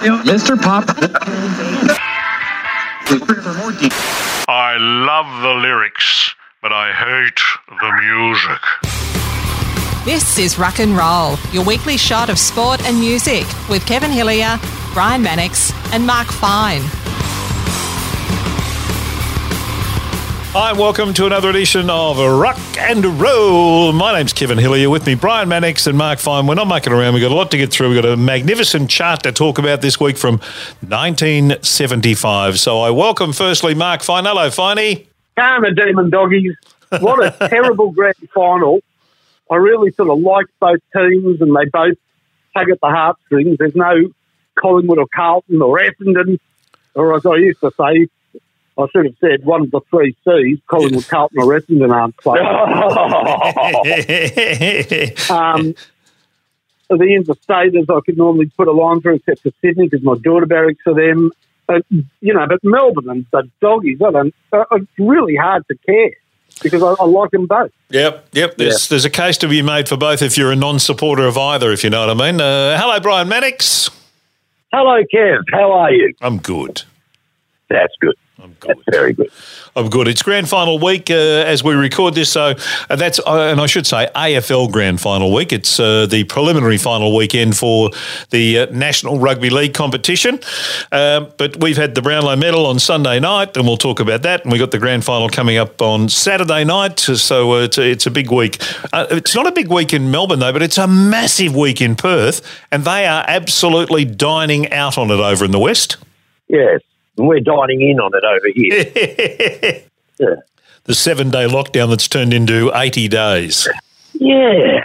Mr. Pop. I love the lyrics, but I hate the music. This is Ruck and Roll, your weekly shot of sport and music with Kevin Hillier, Brian Mannix and Mark Fine. Hi, welcome to another edition of Ruck and Roll. My name's Kevin Hillier. With me, Brian Mannix and Mark Fine. We're not mucking around. We've got a lot to get through. We've got a magnificent chart to talk about this week from 1975. So I welcome, firstly, Mark Fine. Hello, Finey. Calm the demon doggies. What a terrible grand final. I really sort of like both teams and they both tug at the heartstrings. There's no Collingwood or Carlton or Essendon, or as I used to say, I should have said one of the three C's, Collingwood, Carlton or Essendon aren't playing. At the interstaters, I could normally put a line through except for Sydney because my daughter barracks for them. But, you know, but Melbourne and the doggies, it's really hard to care because I like them both. Yep. There's a case to be made for both if you're a non-supporter of either, if you know what I mean. Hello, Brian Mannix. Hello, Kev. How are you? I'm good. That's good. I'm good. That's very good. I'm good. It's grand final week as we record this, so that's and I should say AFL grand final week. It's the preliminary final weekend for the National Rugby League competition. But we've had the Brownlow medal on Sunday night, and we'll talk about that. And we got the grand final coming up on Saturday night, so it's a big week. It's not a big week in Melbourne though, but it's a massive week in Perth, and they are absolutely dining out on it over in the West. Yes. And we're dining in on it over here. Yeah. The 7-day lockdown that's turned into 80 days. Yeah.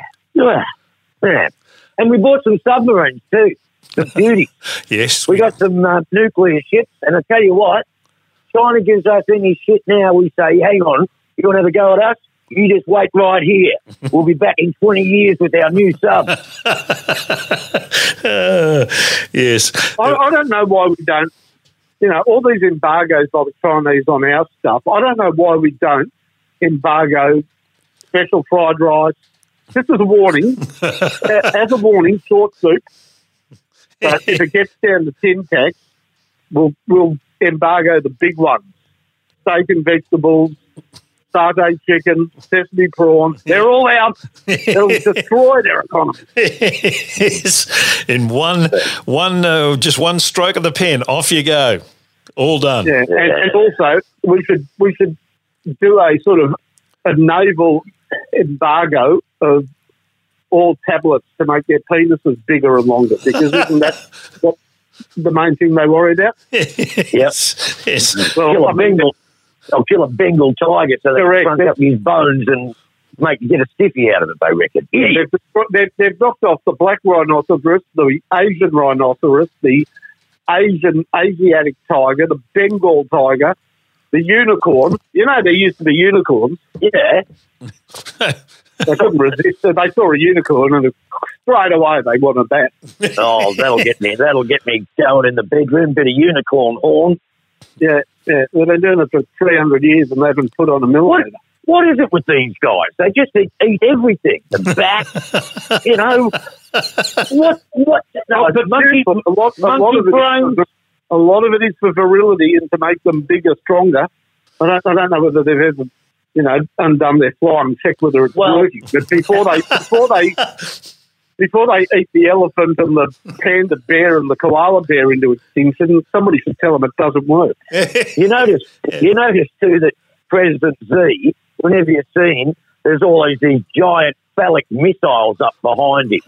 And we bought some submarines too. The beauty. Yes. We got some nuclear ships. And I tell you what, China gives us any shit now. We say, hang on, you want to have a go at us? You just wait right here. We'll be back in 20 years with our new sub. Yes. I don't know why we don't. You know, all these embargoes by the Chinese on our stuff, I don't know why we don't embargo special fried rice. This is a warning. As a warning, short soup. But if it gets down to tin tax, we'll embargo the big ones. Steak and vegetables, satay chicken, sesame prawns. They're all out. It'll destroy their economy. Yes. In just one stroke of the pen, off you go. All done. Yeah, and also we should do a sort of a naval embargo of all tablets to make their penises bigger and longer, because isn't that what the main thing they worry about? Yes. Well, I mean, they'll kill a Bengal tiger so they can crunch up his bones and get a stiffy out of it, they reckon. Yeah. They've knocked off the black rhinoceros, the Asian rhinoceros, the Asiatic tiger, the Bengal tiger, the unicorn. You know, there used to be unicorns. Yeah. They couldn't resist. They saw a unicorn and straight away they wanted that. Oh, that'll get me. That'll get me going in the bedroom. Bit of unicorn horn. Yeah. Well, they've been doing it for 300 years and they haven't put on a millimetre. What is it with these guys? They just eat everything. The back, you know. What? No, but a lot of it is for virility and to make them bigger, stronger. I don't know whether they've ever, you know, undone their fly and checked whether it's working. But before they eat the elephant and the panda bear and the koala bear into extinction, somebody should tell them it doesn't work. You notice too that President Z, whenever you've seen, there's always these giant phallic missiles up behind him.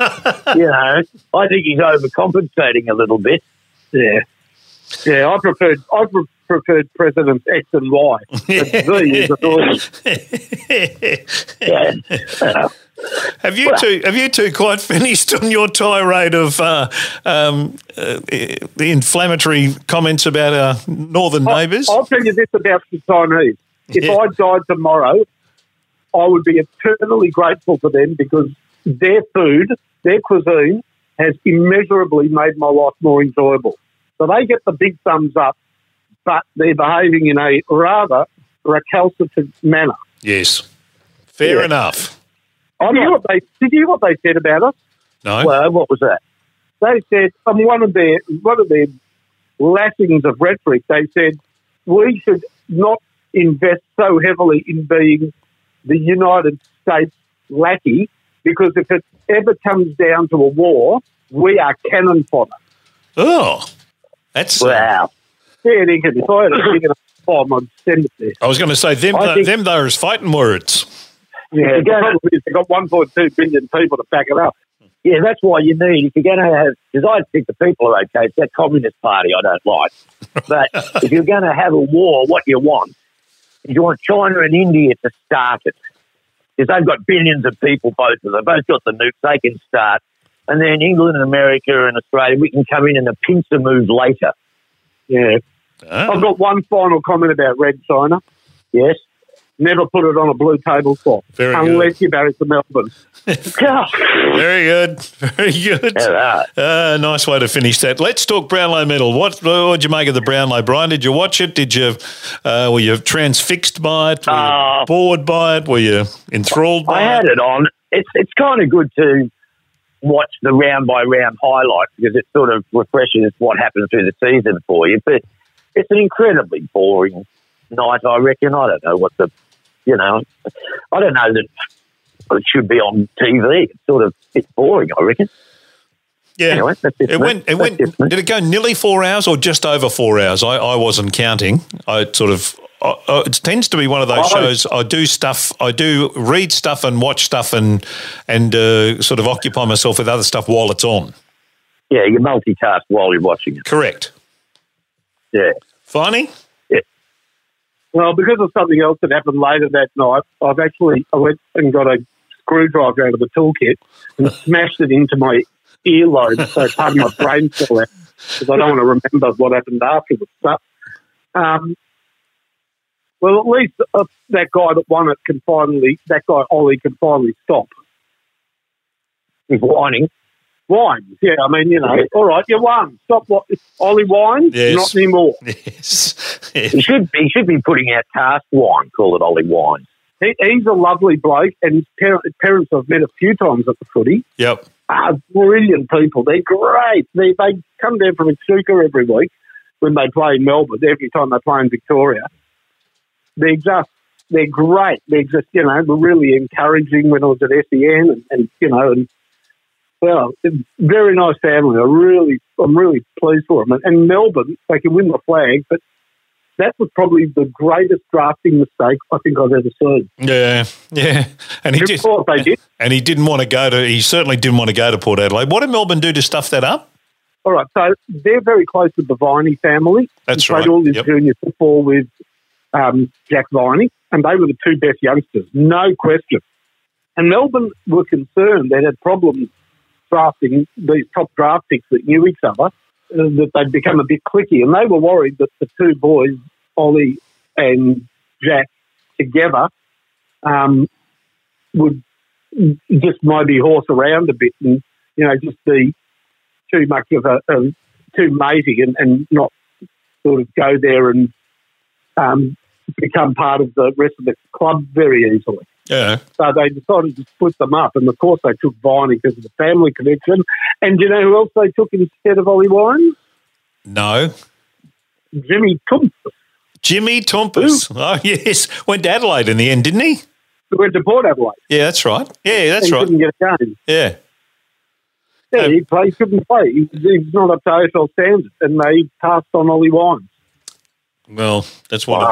You know, I think he's overcompensating a little bit. Yeah. I preferred presidents X and Y. But Z is annoying. Yeah. Have you two quite finished on your tirade of the inflammatory comments about our northern neighbours? I'll tell you this about the Chinese. If I died tomorrow, I would be eternally grateful for them because their food, their cuisine, has immeasurably made my life more enjoyable. So they get the big thumbs up, but they're behaving in a rather recalcitrant manner. Yes. Fair enough. Did you hear what they said about us? No. Well, what was that? They said, and one of their lashings of rhetoric, they said, we should not invest so heavily in being the United States lackey, because if it ever comes down to a war, we are cannon fodder. Oh, that's wow. I was going to say them though is fighting words. Yeah, the problem is they've got 1.2 billion people to back it up. Yeah, that's why you need, if you're going to have, because I think the people are okay, it's that Communist Party I don't like. But if you're going to have a war, what you want is you want China and India to start it. Because they've got billions of people, both of them. They've both got the nukes, they can start. And then England and America and Australia, we can come in and the pincer move later. Yeah. Oh. I've got one final comment about Red China. Yes. Never put it on a blue tablecloth. Unless you barrack to Melbourne. Very good. Very good. Nice way to finish that. Let's talk Brownlow Medal. What did you make of the Brownlow, Brian? Did you watch it? Did you? Were you transfixed by it? Were you bored by it? Were you enthralled by it? I had it on. It's kind of good to watch the round-by-round highlights because it sort of refreshes what happened through the season for you. But it's an incredibly boring night, I reckon. I don't know what the... You know, I don't know that it should be on TV. It's sort of, it's boring, I reckon. Yeah. Anyway, it went, did it go nearly 4 hours or just over 4 hours? I wasn't counting. It tends to be one of those shows. I do read stuff and watch stuff and sort of occupy myself with other stuff while it's on. Yeah, you multitask while you're watching it. Correct. Yeah. Finey? Well, because of something else that happened later that night, I went and got a screwdriver out of the toolkit and smashed it into my earlobe, so part of my brain fell out because I don't want to remember what happened afterwards. But, well, at least that guy that won it can finally, that guy Ollie can finally stop. He's whining. Wines, yeah, I mean, you know, all right, you won. Stop, Ollie Wines, yes. Not anymore. Yes. Yes. He should be putting out cast wine, call it Ollie Wines. He's a lovely bloke, and his parents I've met a few times at the footy. Yep. Are brilliant people. They're great. They come down from Echuca every week when they play in Melbourne, every time they play in Victoria. They're great. They're just, you know, really encouraging when I was at SEN and you know, and well, very nice family. I'm really pleased for them. And Melbourne, they can win the flag, but that was probably the greatest drafting mistake I think I've ever seen. Yeah, yeah. And of course they did. And he didn't want to go to. He certainly didn't want to go to Port Adelaide. What did Melbourne do to stuff that up? All right, so they're very close with the Viney family. That's right. Played all his junior football with Jack Viney, and they were the two best youngsters, no question. And Melbourne were concerned they had problems drafting these top draft picks that knew each other, that they'd become a bit cliquey. And they were worried that the two boys, Ollie and Jack, together would just maybe horse around a bit and, you know, just be too much of a too matey and not sort of go there and become part of the rest of the club very easily. Yeah. So they decided to split them up, and of course they took Viney because of the family connection. And do you know who else they took instead of Ollie Wines? No. Jimmy Tumpus. Oh, yes. Went to Adelaide in the end, didn't he? He went to Port Adelaide. Yeah, that's right. Yeah, that's right. He couldn't get a game. Yeah. Yeah, he couldn't play. He's not up to AFL standards, and they passed on Ollie Wines. Well, that's one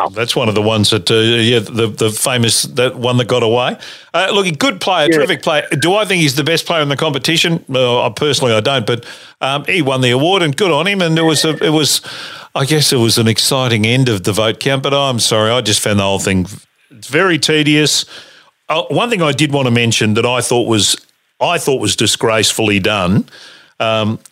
of the ones that the famous that one that got away. Look, a good player, terrific player. Do I think he's the best player in the competition? Well, personally, I don't. But he won the award, and good on him. And it was an exciting end of the vote count. But I'm sorry, I just found the whole thing very tedious. One thing I did want to mention that I thought was disgracefully done.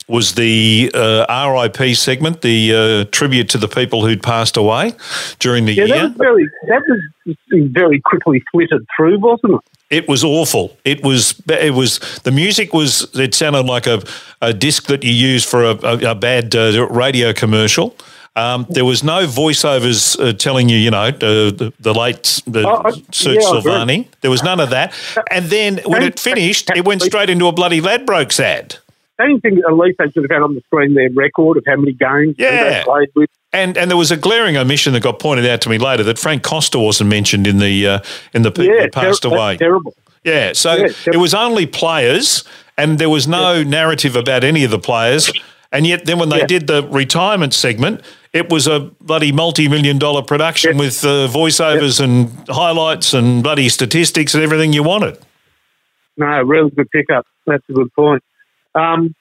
Was the RIP segment, the tribute to the people who'd passed away during the year. That was very quickly flitted through, wasn't it? It was awful. It was the music was. It sounded like a disc that you use for a bad radio commercial. There was no voiceovers telling you, you know, the late Sue Silvani. There was none of that. And then when it finished, it went straight into a bloody Ladbrokes ad. don't you think at least they should have had on the screen their record of how many games they played with? And there was a glaring omission that got pointed out to me later that Frank Costa wasn't mentioned in the passed away. Terrible. Yeah, so it was only players, and there was no narrative about any of the players. And yet, then when they did the retirement segment, it was a bloody multi-million-dollar production with voiceovers and highlights and bloody statistics and everything you wanted. No, really good pickup. That's a good point. It's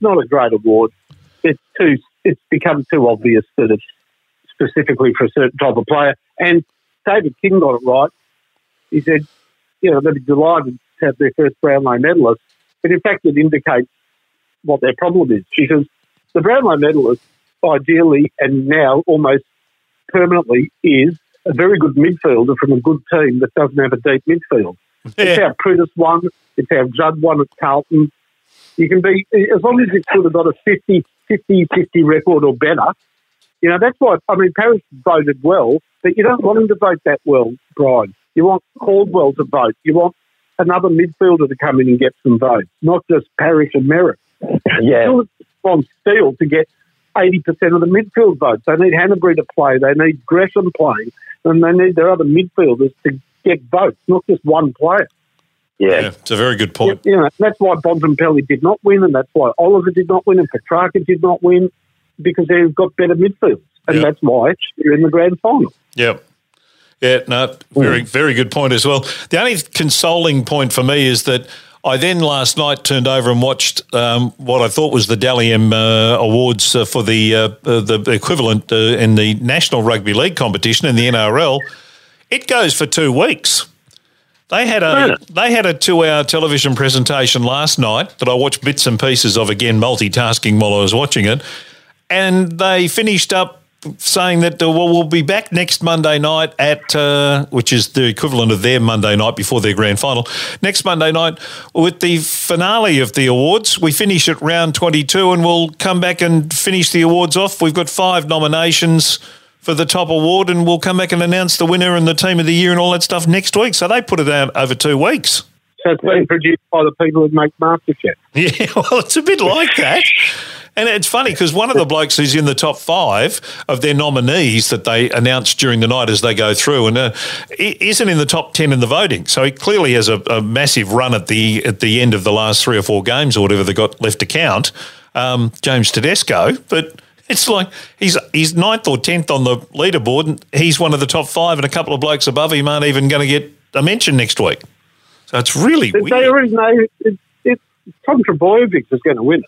not a great award. It's become too obvious that it's specifically for a certain type of player. And David King got it right. He said, they'd be delighted to have their first Brownlow medalist. But in fact, it indicates what their problem is, because the Brownlow medalist, ideally and now almost permanently, is a very good midfielder from a good team that doesn't have a deep midfield. Yeah. It's how Prudis won. It's how Judd won at Carlton. You can be, as long as you've sort of got a 50-50 record or better, that's why, Paris voted well, but you don't want him to vote that well, Brian. You want Caldwell to vote. You want another midfielder to come in and get some votes, not just Parrish and Merritt. Yeah. On Steele to get 80% of the midfield votes. They need Hanbury to play. They need Gresham playing. And they need their other midfielders to get votes, not just one player. Yeah, it's a very good point. That's why Bontempelli did not win, and that's why Oliver did not win, and Petrarca did not win, because they've got better midfielders. And that's why you're in the grand final. Yeah. Yeah, no, very, very good point as well. The only consoling point for me is that I then last night turned over and watched what I thought was the Dally M Awards for the equivalent in the National Rugby League competition in the NRL. It goes for 2 weeks. They had a 2-hour television presentation last night that I watched bits and pieces of, again, multitasking while I was watching it, and they finished up saying that, we'll be back next Monday night at, which is the equivalent of their Monday night before their grand final, next Monday night with the finale of the awards. We finish at round 22 and we'll come back and finish the awards off. We've got 5 nominations for the top award and we'll come back and announce the winner and the team of the year and all that stuff next week. So they put it out over 2 weeks. So it's been produced by the people who make MasterChef. Yeah, well, it's a bit like that. And it's funny because one of the blokes who's in the top 5 of their nominees that they announce during the night as they go through and isn't in the top 10 in the voting. So he clearly has a massive run at the end of the last 3 or 4 games or whatever they got left to count, James Tedesco. But it's like he's 9th or 10th on the leaderboard and he's one of the top 5 and a couple of blokes above him aren't even going to get a mention next week. So it's really weird. They already know Tom Trebojevic is going to win it.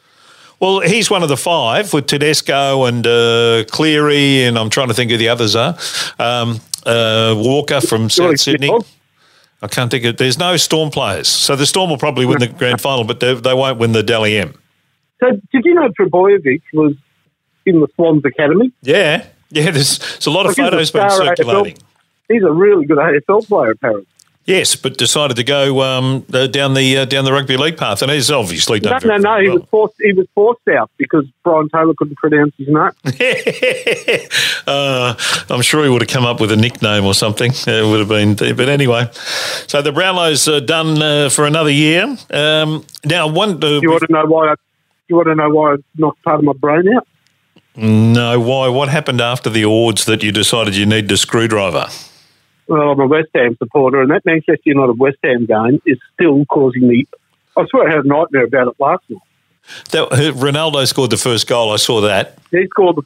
Well, he's one of the 5 with Tedesco and Cleary, and I'm trying to think who the others are. Walker from South Sydney. I can't think of. There's no Storm players, so the Storm will probably win the grand final, but they won't win the Dally M. So, did you know Trebojevic was in the Swans Academy? Yeah, there's a lot of photos been circulating. He's a really good AFL player, apparently. Yes, but decided to go down the rugby league path, and he's obviously done. No. Well. He was forced out because Brian Taylor couldn't pronounce his name. I'm sure he would have come up with a nickname or something. It would have been, but anyway. So the Brownlow's done for another year. Now, one. Do you want to know why? You want to know why I knocked part of my brain out? No, why? What happened after the awards that you decided you need a screwdriver? Well, I'm a West Ham supporter, and that Manchester United West Ham game is still causing me. I swear I had a nightmare about it last night. Ronaldo scored the first goal. I saw that. We scored the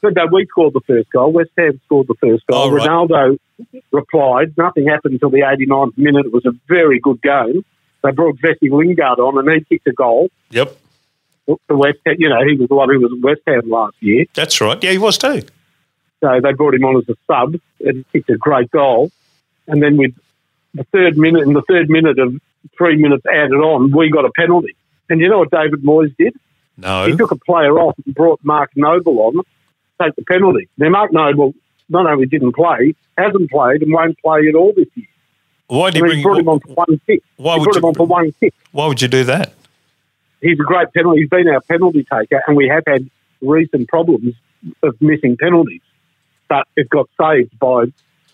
first goal. West Ham scored the first goal. Oh, right. Ronaldo replied. Nothing happened until the 89th minute. It was a very good game. They brought Jesse Lingard on, and he kicked a goal. Yep. The West Ham, he was the one who was at West Ham last year. That's right. Yeah, he was too. So they brought him on as a sub, and he kicked a great goal. And then with the third minute of 3 minutes added on, we got a penalty. And you know what David Moyes did? No. He took a player off and brought Mark Noble on to take the penalty. Now, Mark Noble not only didn't play, hasn't played and won't play at all this year. Why did he bring him on for one kick? Why would you do that? He's a great penalty. He's been our penalty taker, and we have had recent problems of missing penalties. But it got saved by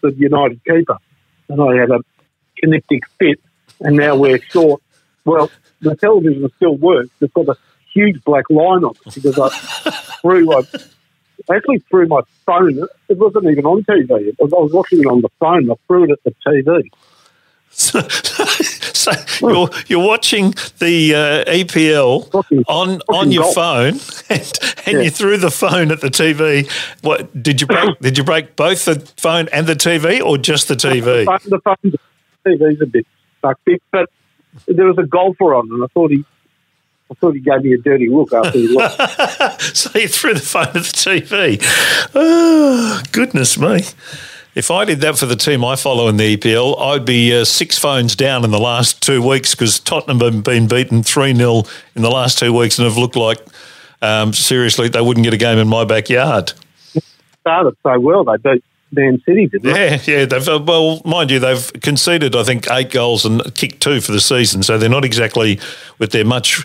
the United keeper. And I had a connecting fit, and now we're short Well, the television still works. It's got a huge black line on it because I actually threw my phone. It wasn't even on TV. I was watching it on the phone. I threw it at the TV. So you're watching the EPL on your phone, and you threw the phone at the TV. What did you break? Did you break both the phone and the TV, or just the TV? The TV's a bit sucky, but there was a golfer on, and I thought he gave me a dirty look after he lost. So you threw the phone at the TV. Oh, goodness me. If I did that for the team I follow in the EPL, I'd be six phones down in the last 2 weeks because Tottenham have been beaten 3-0 in the last 2 weeks and have looked like, seriously, they wouldn't get a game in my backyard. It started so well. They beat Man City, didn't they? Yeah. Well, mind you, they've conceded, I think, 8 goals and kicked 2 for the season, so they're not exactly with their much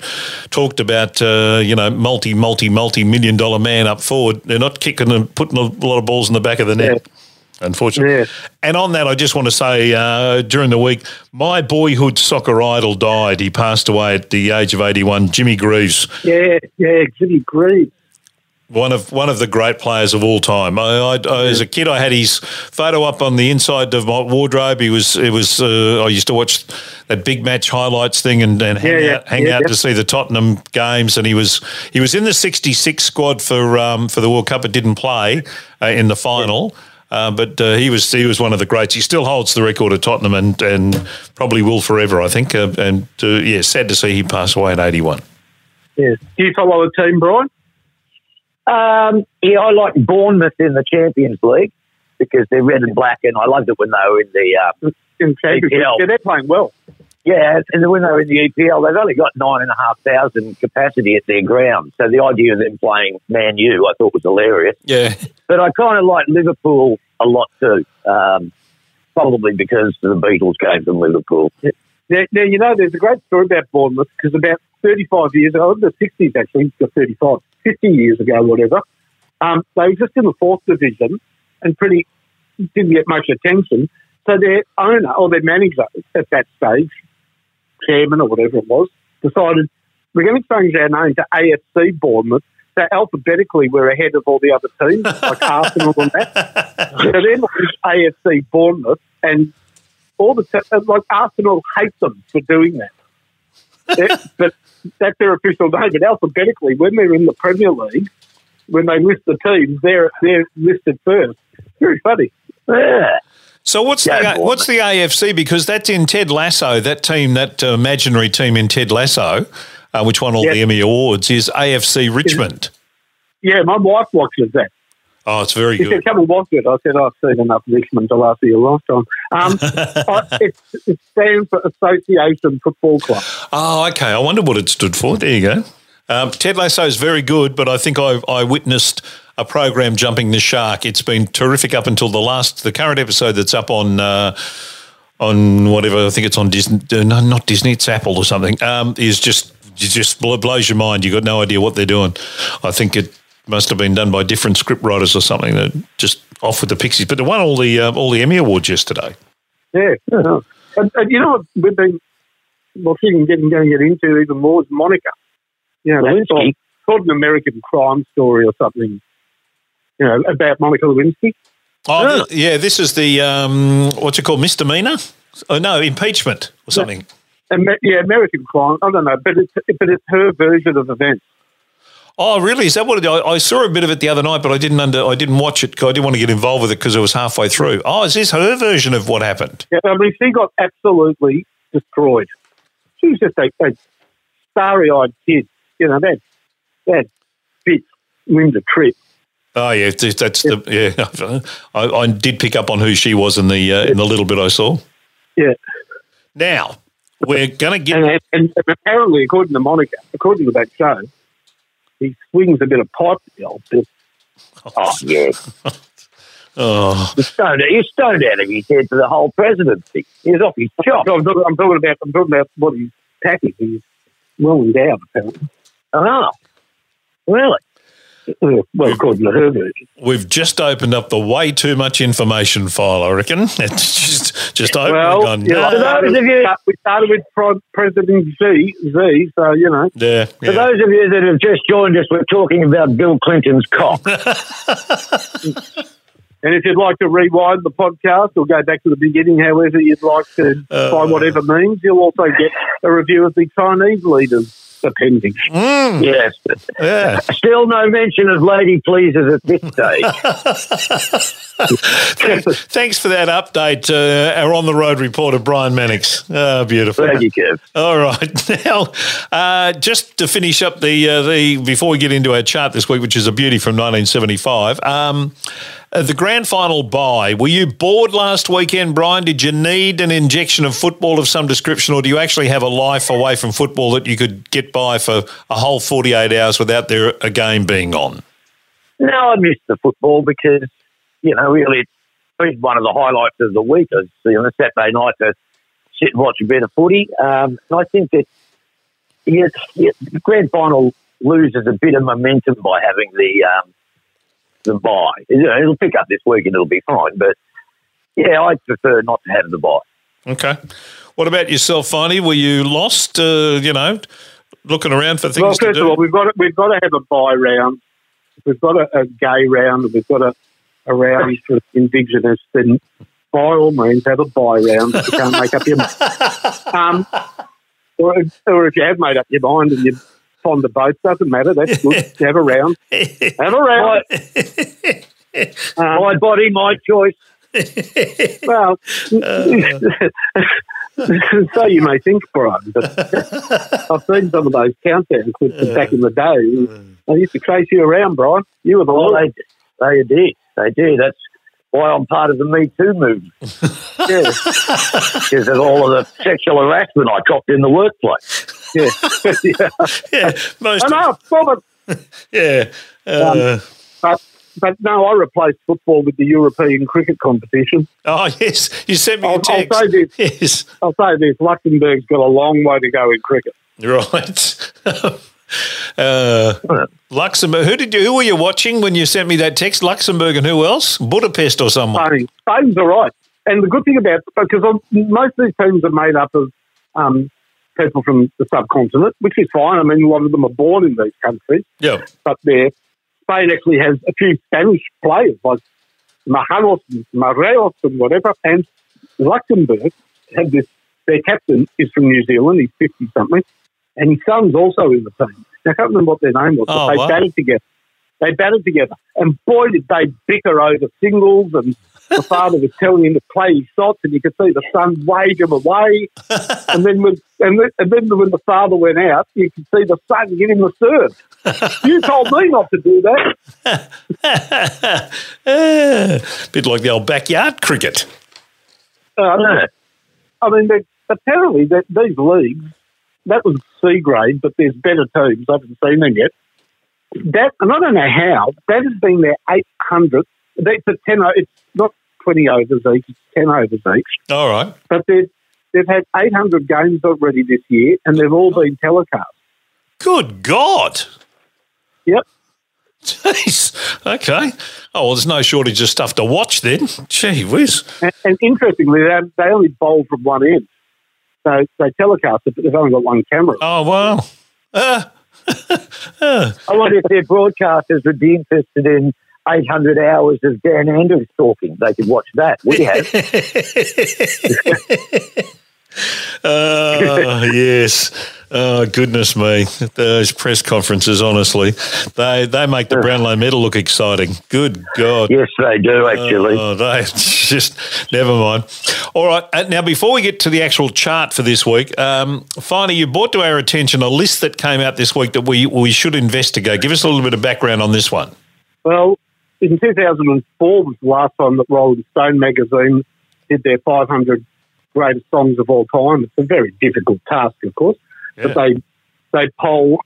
talked about, multi-million dollar man up forward. They're not kicking and putting a lot of balls in the back of the net. Yeah. Unfortunately. Yeah. And on that, I just want to say during the week, my boyhood soccer idol died. He passed away at the age of 81, Jimmy Greaves. Yeah, Jimmy Greaves. One of the great players of all time. As a kid, I had his photo up on the inside of my wardrobe. I used to watch that big match highlights thing and hang out to see the Tottenham games. And he was in the '66 squad for the World Cup. It didn't play in the final. Yeah. But he was one of the greats. He still holds the record at Tottenham and probably will forever, I think. And sad to see he pass away at 81. Yeah. Do you follow the team, Brian? I like Bournemouth in the Champions League because they're red and black, and I loved it when they were in the EPL. Yeah, they're playing well. Yeah, and when they were in the EPL, they've only got 9,500 capacity at their ground. So the idea of them playing Man U, I thought was hilarious. Yeah. But I kind of like Liverpool a lot too, probably because the Beatles came from Liverpool. Now, you know, there's a great story about Bournemouth because about 35 years ago, in the 60s actually, 50 years ago, whatever, they were just in the 4th division and pretty didn't get much attention. So their owner or their manager at that stage, chairman or whatever it was, decided we're going to change our name to AFC Bournemouth. So alphabetically, we're ahead of all the other teams, like Arsenal and that. So then AFC Bournemouth, and all the Arsenal hate them for doing that. But that's their official name. But alphabetically, when they're in the Premier League, when they list the teams, they're listed first. Very funny. Yeah. So what's the AFC? Because that's in Ted Lasso. That team, that imaginary team in Ted Lasso, which won all the Emmy Awards, is AFC Richmond. Yeah, my wife watches that. Oh, it's very good. She said, come and watch it. I said, I've seen enough Richmond to last me a lifetime. It stands for Association Football Club. Oh, okay. I wonder what it stood for. There you go. Ted Lasso is very good, but I think I witnessed a program jumping the shark. It's been terrific up until the current episode that's up on whatever, I think it's on Disney, no, not Disney, it's Apple or something, it just blows your mind. You've got no idea what they're doing. I think it must have been done by different script writers or something. They're just off with the pixies. But they won all the Emmy Awards yesterday. Yeah. And you know what we've been watching and going to get into even more is Monica. You know, it's called an American crime story or something, you know, about Monica Lewinsky. Oh, yeah, this is the, what's it called, misdemeanor? Oh, no, impeachment or something. Yeah, American crime, I don't know, but it's her version of events. Oh, really? Is that what I saw a bit of it the other night, but I didn't watch it because I didn't want to get involved with it because it was halfway through. Oh, is this her version of what happened? Yeah, I mean, she got absolutely destroyed. She was just a starry-eyed kid. You know, that bitch wins a trip. Oh, yeah, that's the – yeah. I did pick up on who she was in the little bit I saw. Yeah. Now, we're going to get – and apparently, according to Monica, according to that show, he swings a bit of pipe at the old bitch. Oh, yeah. Oh. He's stoned out of his head for the whole presidency. He's off his chop. I'm talking about what he's packing. He's well endowed, apparently. Oh, really? well, according to her version. We've just opened up the way too much information file, I reckon. It's just opened on. Yeah. For those of you, we started with President Z, so, you know. Yeah, yeah. For those of you that have just joined us, we're talking about Bill Clinton's cock. And if you'd like to rewind the podcast or go back to the beginning, however you'd like to find whatever means, you'll also get a review of the Chinese leaders. Appending. Mm. Yes. Yeah. Still no mention of lady pleasers at this stage. Thanks for that update, our on-the-road reporter, Brian Mannix. Oh, beautiful. Thank you, Kev. All right. Now, just to finish up the before we get into our chart this week, which is a beauty from 1975, the grand final bye, were you bored last weekend, Brian? Did you need an injection of football of some description, or do you actually have a life away from football that you could get by for a whole 48 hours without a game being on? No, I missed the football because, you know, really it's been one of the highlights of the week. I see on a Saturday night to sit and watch a bit of footy. And I think that the grand final loses a bit of momentum by having the bye. You know, it'll pick up this week and it'll be fine. But, yeah, I prefer not to have the bye. Okay. What about yourself, Finey? Were you lost, looking around for things to do? Well, first of all, we've got to have a bye round. We've got a gay round. We've got a round for Indigenous. Then by all means, have a bye round if you can't make up your mind. Or if you have made up your mind and you're fond of both, doesn't matter. That's good. Have a round. Have a round. My body, my choice. Well, so you may think, Brian, but I've seen some of those countdowns back in the day. They used to chase you around, Brian. You were the one. They did. They do. That's why I'm part of the Me Too movement. Yeah. Because of all of the sexual harassment I copped in the workplace. Yeah. Yeah. Most enough, stop it. Yeah. But no, I replaced football with the European cricket competition. Oh, yes. You sent me a text. I'll say this. Yes. I'll say this. Luxembourg's got a long way to go in cricket. Right. Luxembourg. Who were you watching when you sent me that text? Luxembourg and who else? Budapest or someone? Spain's all right. And the good thing about – because most of these teams are made up of people from the subcontinent, which is fine. I mean, a lot of them are born in these countries. Yeah. But they're – Spain actually has a few Spanish players like Majanos and Mareos and whatever, and Luxembourg had this. Their captain is from New Zealand. He's 50-something, and his son's also in the team. I can't remember what their name was, but they batted together. They batted together, and boy, did they bicker over singles. And the father was telling him to play his shots, and you could see the son wave him away. And then when the father went out, you could see the son give him the serve. You told me not to do that. Bit like the old backyard cricket. I mean, apparently these leagues, that was C grade, but there's better teams. I haven't seen them yet. And I don't know how, that has been their 800th. It's not 20 overs each, it's 10 overs each. All right. But they've had 800 games already this year, and they've all been telecast. Good God. Yep. Jeez. Okay. Oh, well, there's no shortage of stuff to watch then. Gee whiz. And interestingly, they only bowl from one end. So they telecast it, but they've only got one camera. Oh, wow. I wonder if their broadcasters would be interested in 800 hours of Dan Andrews talking. They could watch that. We have. Yes. Oh, goodness me. Those press conferences, honestly. They make the Brownlow medal look exciting. Good God. Yes, they do, actually. They just – never mind. All right. Now, before we get to the actual chart for this week, finally, you brought to our attention a list that came out this week that we should investigate. Give us a little bit of background on this one. Well, in 2004 was the last time that Rolling Stone magazine did their 500 greatest songs of all time. It's a very difficult task, of course. Yeah. But they poll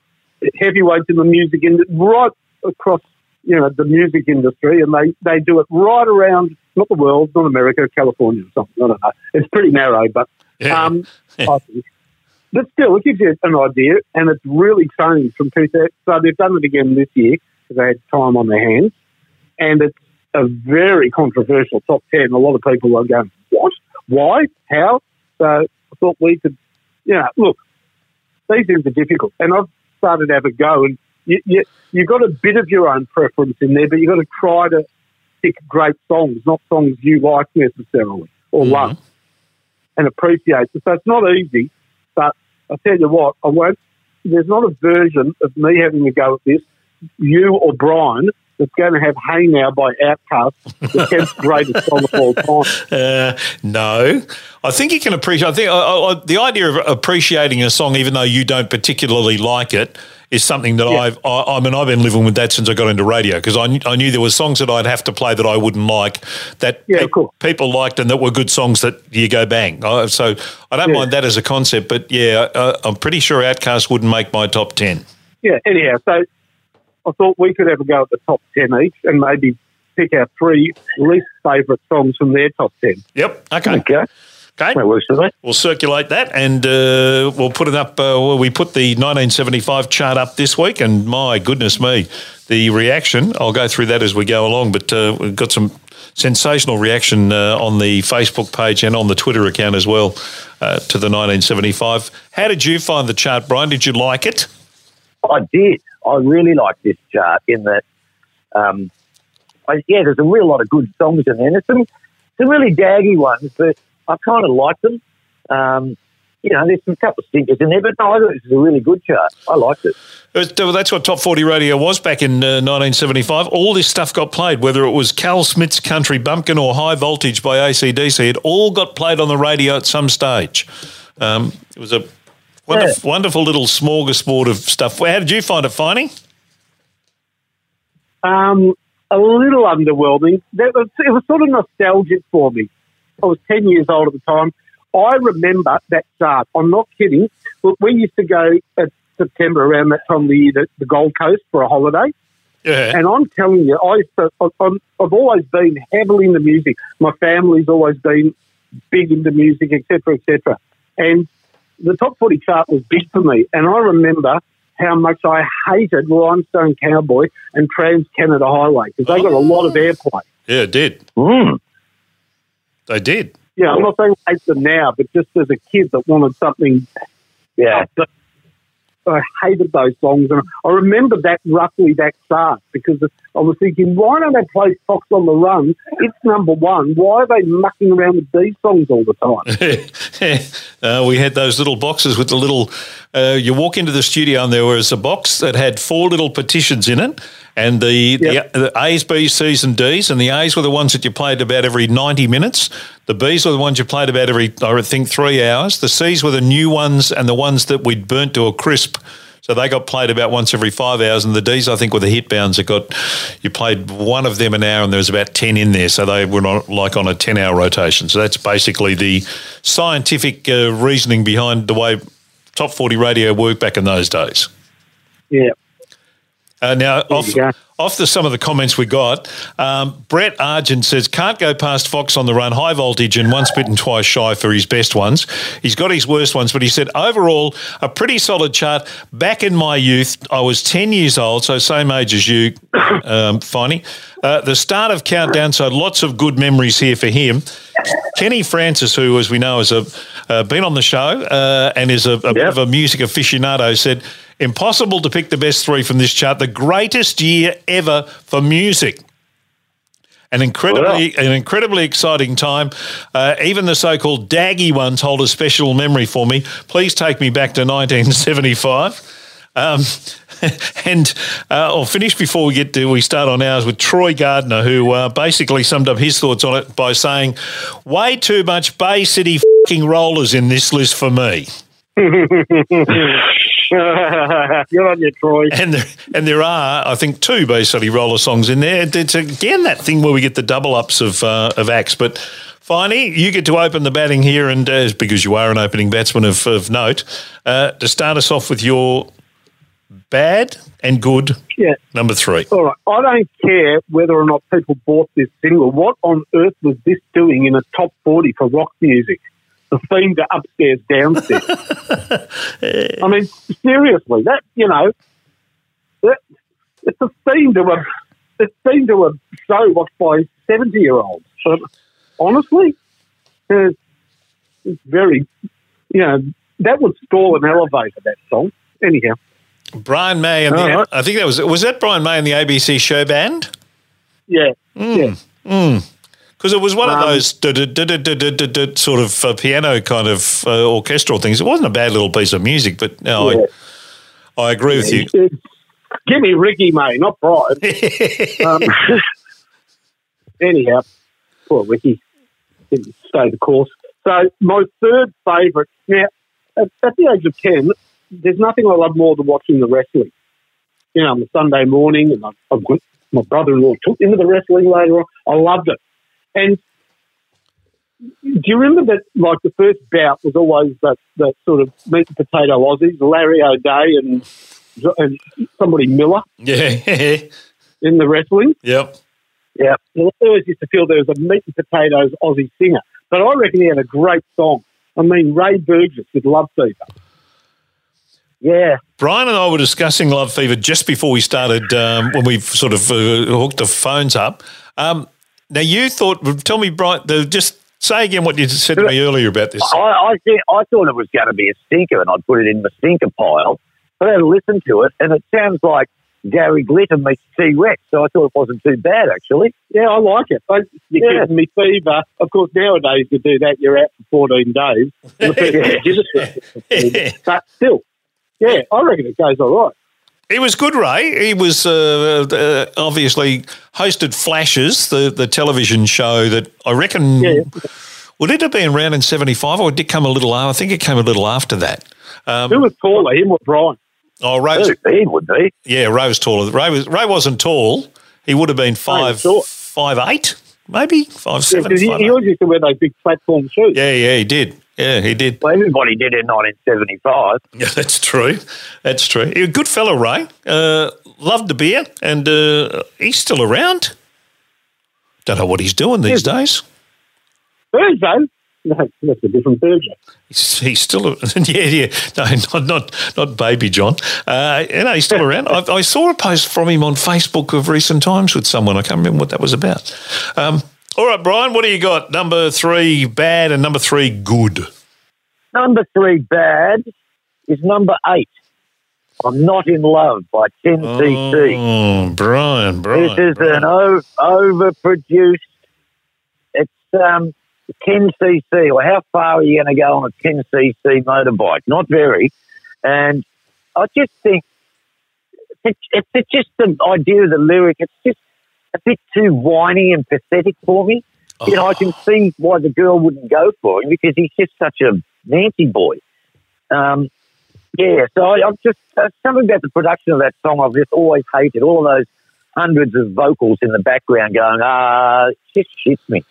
heavyweights in the music industry, right across, the music industry, and they do it right around, not the world, not America, California or something. I don't know. It's pretty narrow, but yeah. I think. But still, it gives you an idea, and it's really changed from 2000. So they've done it again this year. because they had time on their hands. And it's a very controversial top 10. A lot of people are going, what? Why? How? So I thought we could, you know, look, these things are difficult. And I've started to have a go. And you've got a bit of your own preference in there, but you've got to try to pick great songs, not songs you like necessarily or love and appreciate. So it's not easy, but I tell you what, I won't. There's not a version of me having a go at this, you or Brian, that's going to have Hey Now by Outkast, the 10th greatest song of all time. No. I think you can appreciate – I think the idea of appreciating a song even though you don't particularly like it is something that I've been living with that since I got into radio, because I knew there were songs that I'd have to play that I wouldn't like that people liked and that were good songs that you go bang. So I don't mind that as a concept, but, I'm pretty sure Outkast wouldn't make my top 10. Yeah, anyhow, so – I thought we could have a go at the top 10 each and maybe pick our three least favourite songs from their top 10. Yep. Okay. That works, doesn't it? We'll circulate that and we'll put it up. We put the 1975 chart up this week, and my goodness me, the reaction, I'll go through that as we go along, but we've got some sensational reaction on the Facebook page and on the Twitter account as well to the 1975. How did you find the chart, Brian? Did you like it? I did. I really like this chart in that, there's a real lot of good songs in there. There's some really daggy ones, but I kind of like them. There's a couple of stinkers in there, but no, I thought this is a really good chart. I liked it. That's what Top 40 Radio was back in 1975. All this stuff got played, whether it was Cal Smith's Country Bumpkin or High Voltage by AC/DC. It all got played on the radio at some stage. It was a wonderful little smorgasbord of stuff. How did you find it, Finey? A little underwhelming. It was sort of nostalgic for me. I was 10 years old at the time. I remember that chart. I'm not kidding. Look, we used to go at September around that time of the year to the Gold Coast for a holiday. Yeah. And I'm telling you, I've always been heavily into music. My family's always been big into music, et cetera, et cetera. And the Top 40 chart was big for me, and I remember how much I hated Rhinestone Cowboy and Trans-Canada Highway because they got a lot of airplay. Yeah, it did. Mm. They did. Yeah, I'm not saying I hate them now, but just as a kid that wanted something, I hated those songs. And I remember that roughly that chart because I was thinking, why don't they play Fox on the Run? It's number one. Why are they mucking around with these songs all the time? We had those little boxes with the little you walk into the studio and there was a box that had four little petitions in it, and the A's, B's, C's and D's, and the A's were the ones that you played about every 90 minutes. The B's were the ones you played about every, I think, 3 hours. The C's were the new ones and the ones that we'd burnt to a crisp. So they got played about once every 5 hours, and the D's, I think, were the hit bounds that got – you played one of them an hour and there was about 10 in there, so they were not like on a 10-hour rotation. So that's basically the scientific reasoning behind the way Top 40 radio worked back in those days. Yeah. Some of the comments we got, Brett Argent says, can't go past Fox on the Run, High Voltage and Once Bitten Twice Shy for his best ones. He's got his worst ones, but he said, overall, a pretty solid chart. Back in my youth, I was 10 years old, so same age as you, Finey. The start of Countdown, so lots of good memories here for him. Kenny Francis, who, as we know, has been on the show and is a bit of a music aficionado, said, impossible to pick the best three from this chart. The greatest year ever for music. An incredibly exciting time. Even the so-called daggy ones hold a special memory for me. Please take me back to 1975. I'll finish before we start on ours with Troy Gardner, who basically summed up his thoughts on it by saying, way too much Bay City f***ing rollers in this list for me. Good on you, Troy. And there are, I think, two Bay City Roller songs in there. It's again that thing where we get the double ups of acts. But Finey, you get to open the batting here, and because you are an opening batsman of note, to start us off with your bad and good number three. All right, I don't care whether or not people bought this single. What on earth was this doing in a top 40 for rock music? The theme to Upstairs, Downstairs. I mean, seriously, that, you know, that, It's a theme to a show watched by 70-year-olds. So honestly, it's very, you know, that would stall an elevator, that song. Anyhow. Brian May and I think that was that Brian May and the ABC show band? Yeah. Mm. Yeah. Mm. Because it was one of those sort of piano kind of orchestral things. It wasn't a bad little piece of music, but no, yeah. I agree with you. Give me Ricky May, not Brian. Anyhow, poor Ricky didn't stay the course. So my third favourite. Now, at the age of 10, there's nothing I love more than watching the wrestling. You know, on a Sunday morning, and my brother-in-law took into the wrestling later on. I loved it. And do you remember that, like, the first bout was always that sort of meat and potato Aussies, Larry O'Day and somebody Miller? Yeah. In the wrestling? Yep. Yeah. I always used to feel there was a meat and potatoes Aussie singer. But I reckon he had a great song. I mean, Ray Burgess with Love Fever. Yeah. Brian and I were discussing Love Fever just before we started, when we sort of hooked the phones up. Now, you thought, tell me, Brian, just say again what you said to me earlier about this. I thought it was going to be a stinker, and I'd put it in the stinker pile. But I had to listen to it, and it sounds like Gary Glitter meets T-Rex, so I thought it wasn't too bad, actually. Yeah, I like it. You're giving me fever. Of course, nowadays you do that, you're out for 14 days. But still, yeah, I reckon it goes all right. He was good, Ray. He was obviously hosted Flashes, the television show that I reckon would it have been around in 75, or did it come a little after? I think it came a little after that. Who was taller, him or Brian? Oh, Ray. He would be. Yeah, Ray was taller. Ray wasn't tall. He would have been 5'8", maybe 5'7". Yeah, he always used to wear those big platform shoes. Yeah, he did. Yeah, he did. Well, everybody did in 1975. Yeah, that's true. That's true. He was a good fellow, Ray. Loved the beer, and he's still around. Don't know what he's doing these days. Virgo? No, that's a different Virgo. He's still – yeah. No, not Baby John. He's still around. I saw a post from him on Facebook of recent times with someone. I can't remember what that was about. All right, Brian, what do you got? Number three bad and number three good. Number three bad is number 8. I'm Not in Love by 10cc. Oh, Brian. This is an overproduced. It's 10cc. Well, how far are you going to go on a 10cc motorbike? Not very. And I just think it's just the idea of the lyric. It's just a bit too whiny and pathetic for me. Oh. You know, I can see why the girl wouldn't go for him because he's just such a Nancy boy. So I'm just something about the production of that song I've just always hated. All of those hundreds of vocals in the background going, it just shits me.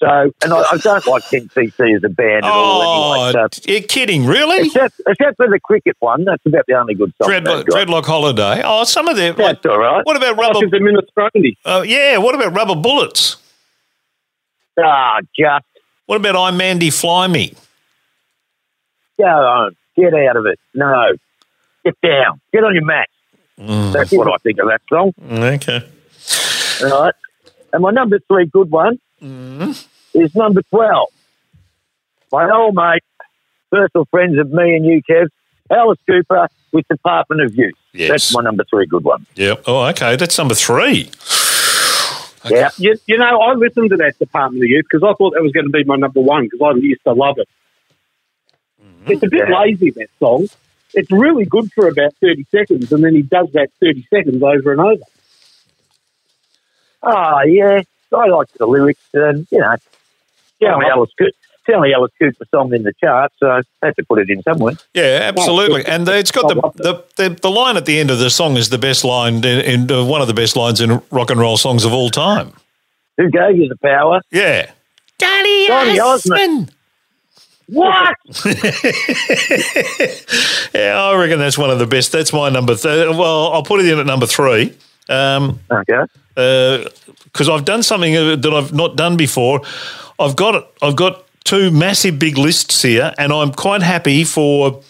So, and I don't like 10cc as a band at all. Anyway, so. You're kidding, really? Except for the cricket one. That's about the only good song. Dreadlock Holiday. Oh, some of them. That's all right. What about Rubber Bullets? What about Rubber Bullets? Just. What about I'm Mandy Fly Me? Go on. Get out of it. No. Get down. Get on your mat. That's what I think of that song. Okay. All right. And my number 3 good one. Is number 12. My old mate, personal friends of me and you, Kev, Alice Cooper with Department of Youth. Yes. That's my number 3 good one. Yeah. Oh, okay. That's number 3. Okay. Yeah. You know, I listened to that Department of Youth because I thought that was going to be my number 1 because I used to love it. It's a bit lazy, that song. It's really good for about 30 seconds and then he does that 30 seconds over and over. Oh, yeah. I like the lyrics, and you know, it's the only Alice Cooper song in the charts, so I had to put it in somewhere. Yeah, absolutely, and it's got the line at the end of the song is the best line in one of the best lines in rock and roll songs of all time. Who gave you the power? Yeah, Donny Osmond. What? Yeah, I reckon that's one of the best. That's my number. Well, I'll put it in at number 3. Okay. Because I've done something that I've not done before. I've got 2 massive big lists here, and I'm quite happy for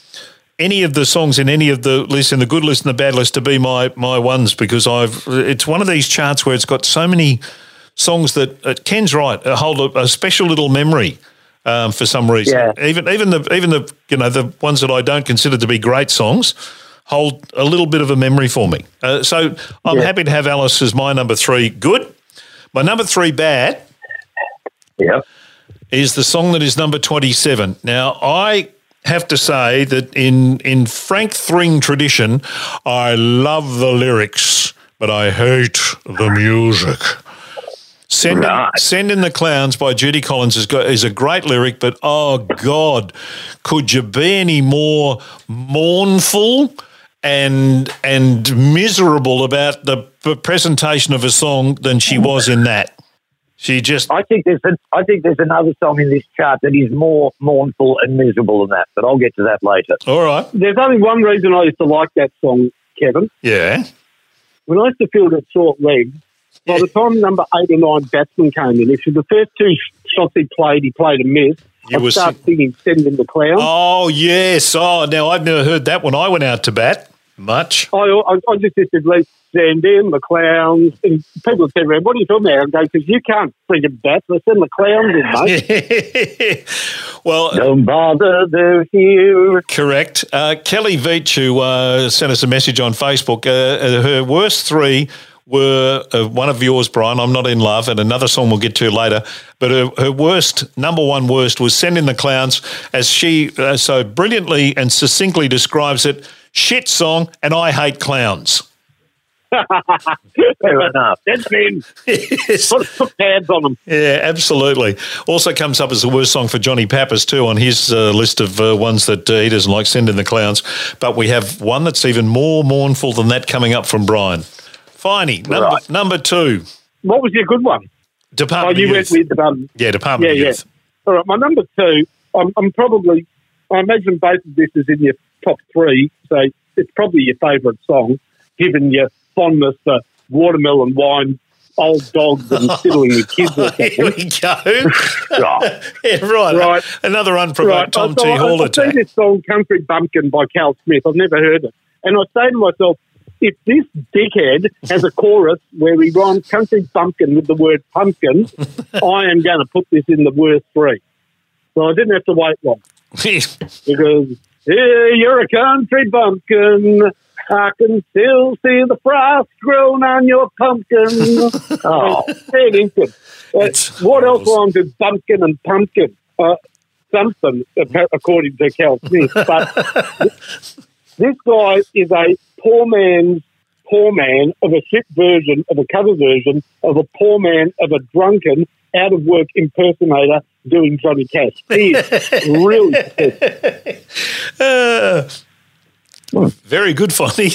any of the songs in any of the lists, in the good list and the bad list, to be my ones, because it's one of these charts where it's got so many songs that Ken's right, hold a special little memory for some reason. Yeah. Even the you know, the ones that I don't consider to be great songs hold a little bit of a memory for me. So I'm happy to have Alice as my number three good. My number three bad is the song that is number 27. Now, I have to say that in Frank Thring tradition, I love the lyrics, but I hate the music. Send in the Clowns by Judy Collins is a great lyric, but, oh, God, could you be any more mournful and miserable about the presentation of a song than she was in that? She just. I think there's another song in this chart that is more mournful and miserable than that, but I'll get to that later. All right. There's only one reason I used to like that song, Kevin. Yeah. When I used to field a short leg, by the time number 8 or 9 batsmen came in, if the first two shots he played a miss, I'd start singing "Send in the Clowns." Oh yes. Oh, now I've never heard that when I went out to bat much. I just used to leave. Send in the clowns. And people said, what are you talking about? I go, because you can't bring them back. Let's send the clowns in, mate. Well, don't bother, they're here. Correct. Kelly Veach, who sent us a message on Facebook, her worst three were one of yours, Brian, I'm Not in Love, and another song we'll get to later. But her worst, number one worst, was Send in the Clowns, as she so brilliantly and succinctly describes it, shit song, and I hate clowns. Fair enough. That's been put pads on them. Yeah, absolutely. Also comes up as the worst song for Johnny Pappas too on his list of ones that he doesn't like, Send in the Clowns. But we have one that's even more mournful than that coming up from Brian. Finey, number two. What was your good one? Department of Youth. Went with Department of Youth. All right, my number two, I'm probably, I imagine both of this is in your top three, so it's probably your favourite song, given your fondness for watermelon wine, old dogs and fiddling with kids. Here we go. Right. Another unprovoked Tom T. Hall attack. I've seen this song, Country Bumpkin by Cal Smith. I've never heard it. And I say to myself, if this dickhead has a chorus where he rhymes Country Bumpkin with the word pumpkin, I am going to put this in the worst three. So I didn't have to wait long. Because, hey, you're a country bumpkin. I can still see the frost grown on your pumpkin. Oh, fair dinkum. What else rhymes with bumpkin and pumpkin? Something, according to Cal Smith. But this guy is a poor man of a shit version, of a cover version, of a poor man of a drunken, out-of-work impersonator doing Johnny Cash. He is really sick. Very good, Fonny.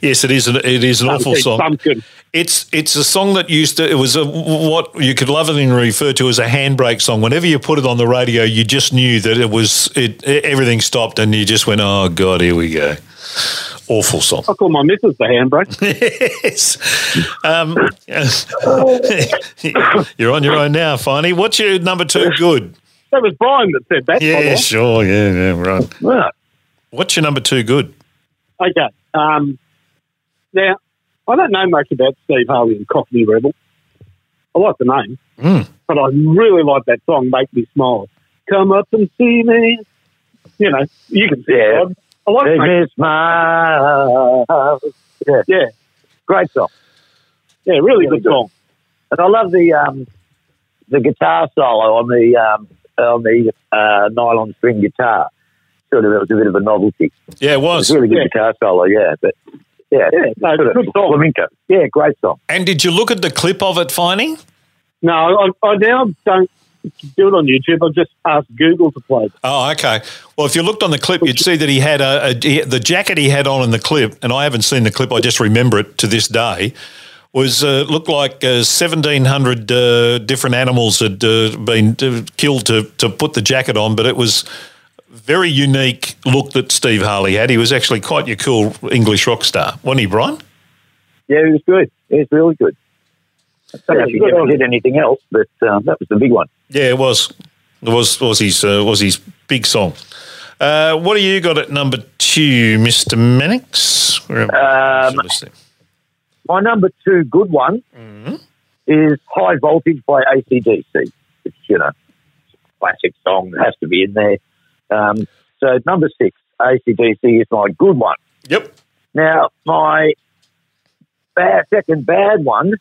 Yes, it is an awful song. Pumpkin. It's a song that used to. It was what you could lovingly refer to as a handbrake song. Whenever you put it on the radio, you just knew that it was everything stopped, and you just went, "Oh God, here we go." Awful song. I call my missus the handbrake. Yes. You're on your own now, Fonny. What's your number two good? That was Brian that said that. Yeah, sure. Yeah, right. Right. What's your number two good? Okay. Now, I don't know much about Steve Harley and Cockney Rebel. I like the name, but I really like that song, Make Me Smile. Come up and see me. You know, you can see it. I like Make Me Smile. Yeah. Great song. Yeah, really good song. And I love the guitar solo on the nylon string guitar. Sort of, it was a bit of a novelty. Yeah, it was. It was really good guitar solo, but good song. Flamenco. Yeah, great song. And did you look at the clip of it, Finey? No, I now don't do it on YouTube. I just asked Google to play it. Oh, okay. Well, if you looked on the clip, you'd see that he had the jacket he had on in the clip, and I haven't seen the clip, I just remember it to this day, was looked like 1,700 different animals had been killed to put the jacket on, but it was... Very unique look that Steve Harley had. He was actually quite your cool English rock star, wasn't he, Brian? Yeah, he was good. He was really good. I don't know if he ever did anything else, but that was the big one. Yeah, it was. It was his big song. What do you got at number two, Mr. Mannix? My number two good one is High Voltage by ACDC. It's, you know, classic song that has to be in there. So number six, ACDC is my good one. Yep. Now, my second bad one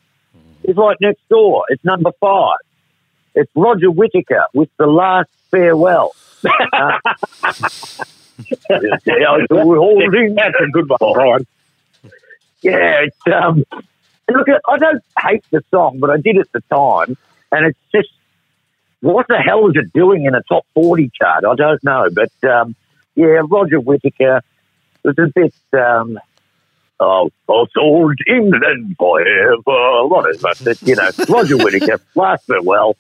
is right next door. It's number five. It's Roger Whittaker with The Last Farewell. That's a good one, Brian. Yeah, it's, look, I don't hate the song, but I did at the time, and it's just, what the hell is it doing in a top 40 chart? I don't know, but yeah, Roger Whittaker was a bit, I'll sold England forever, but you know, Roger Whittaker, Last Farewell,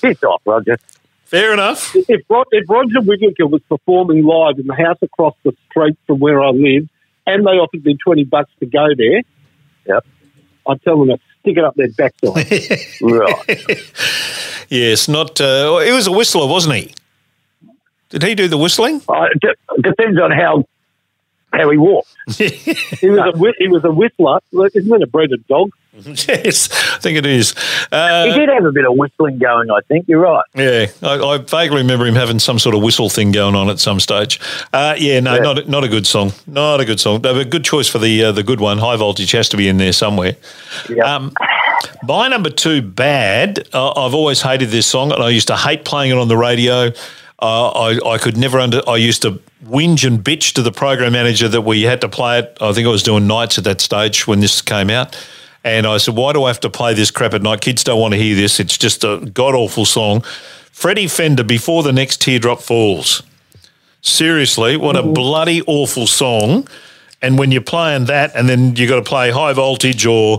piss off, Roger. Fair enough. If Roger Whittaker was performing live in the house across the street from where I live, and they offered me $20 to go there, yep, I'd tell them to stick it up their backside. Right. Yes, not. It was a whistler, wasn't he? Did he do the whistling? It depends on how he walked. he was a whistler. Isn't it a breeded dog? Yes, I think it is. He did have a bit of whistling going, I think. You're right. Yeah, I vaguely remember him having some sort of whistle thing going on at some stage. Not a good song. Not a good song. But a good choice for the good one. High Voltage has to be in there somewhere. Yep. My number two bad, I've always hated this song, and I used to hate playing it on the radio. I could never I used to whinge and bitch to the program manager that we had to play it. I think I was doing nights at that stage when this came out. And I said, why do I have to play this crap at night? Kids don't want to hear this. It's just a god-awful song. Freddie Fender, Before the Next Teardrop Falls. Seriously, what a bloody awful song. And when you're playing that and then you've got to play High Voltage or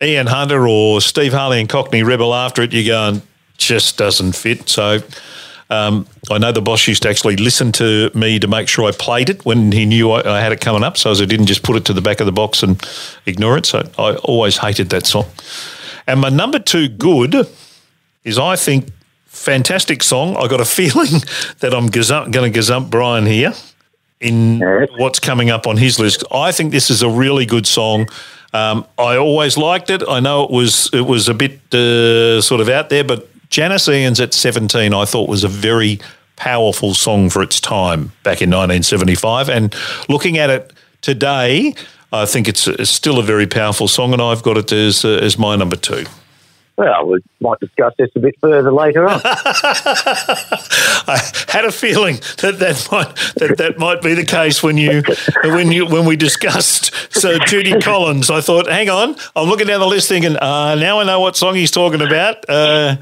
Ian Hunter or Steve Harley and Cockney Rebel after it, you're going, just doesn't fit. So I know the boss used to actually listen to me to make sure I played it when he knew I had it coming up, so I didn't just put it to the back of the box and ignore it. So I always hated that song. And my number two good is, I think, fantastic song. I got a feeling that I'm going to gazump Brian here in what's coming up on his list. I think this is a really good song. I always liked it. I know it was a bit sort of out there, but Janice Ian's At 17 I thought was a very powerful song for its time back in 1975. And looking at it today, I think it's still a very powerful song, and I've got it as my number two. Well, we might discuss this a bit further later on. I had a feeling that might be the case when we discussed Sir Judy Collins. I thought, hang on, I'm looking down the list thinking, now I know what song he's talking about. Yeah,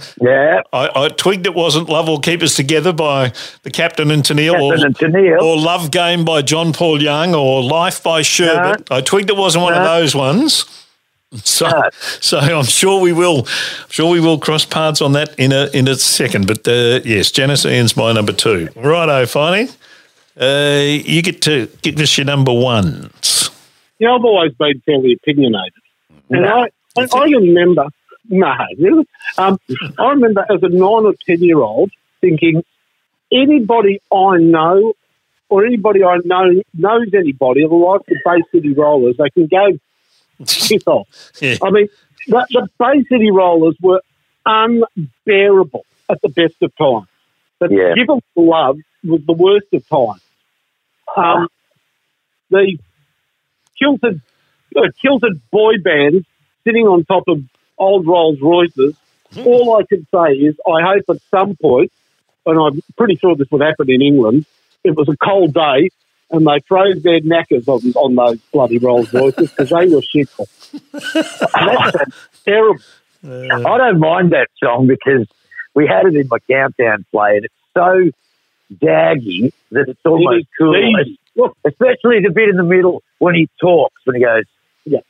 I twigged it wasn't "Love Will Keep Us Together" by the Captain and Tennille, or "Love Game" by John Paul Young, or "Life" by Sherbet. No. I twigged it wasn't one of those ones. So I'm sure we will cross paths on that in a second. But yes, Janice Ian's my number two. Righto, Finey. You get to give us your number ones. Yeah, I've always been fairly opinionated, and I remember. No, really, I remember as a 9 or 10-year-old thinking anybody I know or anybody I know knows anybody like the Bay City Rollers. They can go. Piss off. Yeah. I mean, the Bay City Rollers were unbearable at the best of times. But Give Them Love was the worst of times. The kilted boy bands sitting on top of old Rolls Royces, all I can say is I hope at some point, and I'm pretty sure this would happen in England, it was a cold day, and they froze their knackers on those bloody Rolls Royces because they were shitful. That's terrible. I don't mind that song because we had it in my countdown play, and it's so daggy that it's almost cool. Look, especially the bit in the middle when he talks, when he goes, I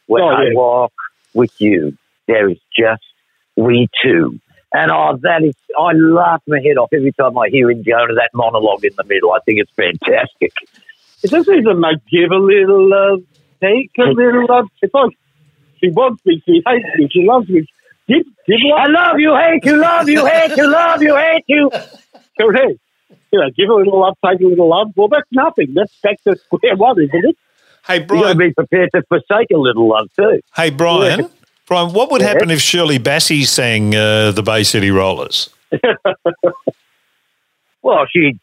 walk with you, there is just we two. And I laugh my head off every time I hear him go to that monologue in the middle. I think it's fantastic. It doesn't even make give a little love, take a little love. It's like she wants me, she hates me, she loves me. Give love. I love you, hate you, love you, hate you, love you, hate you. Correct. you know, give a little love, take a little love. Well, that's nothing. That's back to square one, isn't it? Hey, Brian. You've got to be prepared to forsake a little love too. Hey, Brian. Yeah. Brian, what would happen if Shirley Bassey sang the Bay City Rollers? Well, she'd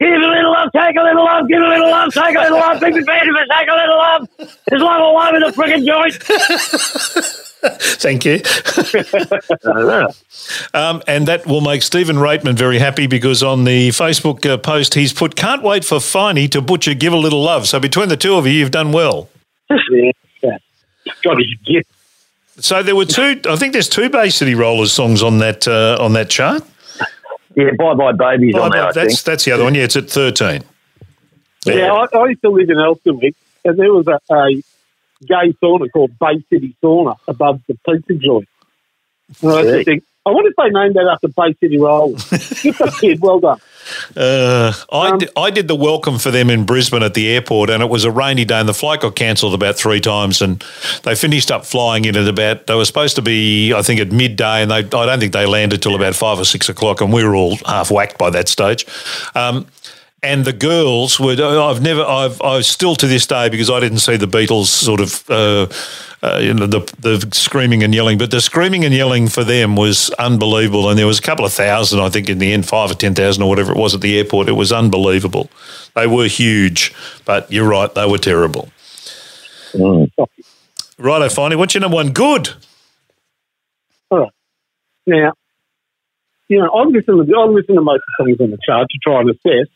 give a little love, take a little love, give a little love, take a little love, be prepared to forsake a little love. There's love all over the frickin' joint. Thank you. And that will make Stephen Reitman very happy because on the Facebook post he's put, "Can't wait for Finey to butcher Give a Little Love." So between the two of you, you've done well. Yeah. God, his gift. So there were two, I think there's two Bay City Rollers songs on that chart. Yeah, Bye Bye Baby's on there, I think. That's the other one, yeah, it's at 13. Yeah, I used to live in Elsternwick and there was a gay sauna called Bay City Sauna above the pizza joint. And I was thinking, I wonder if they named that after Bay City Rollers. Well done. I did the welcome for them in Brisbane at the airport, and it was a rainy day, and the flight got cancelled about three times, and they finished up flying in at about, they were supposed to be, I think, at midday, and I don't think they landed till about 5 or 6 o'clock, and we were all half whacked by that stage. And the girls were, I still to this day, because I didn't see the Beatles sort of, you know, the screaming and yelling, but the screaming and yelling for them was unbelievable. And there was a couple of thousand, I think in the end, 5,000 or 10,000 or whatever it was at the airport. It was unbelievable. They were huge, but you're right, they were terrible. Mm. Righto, Finey, what's your number one? Good. All right. Now, you know, I listen to most of the things on the chart to try and assess.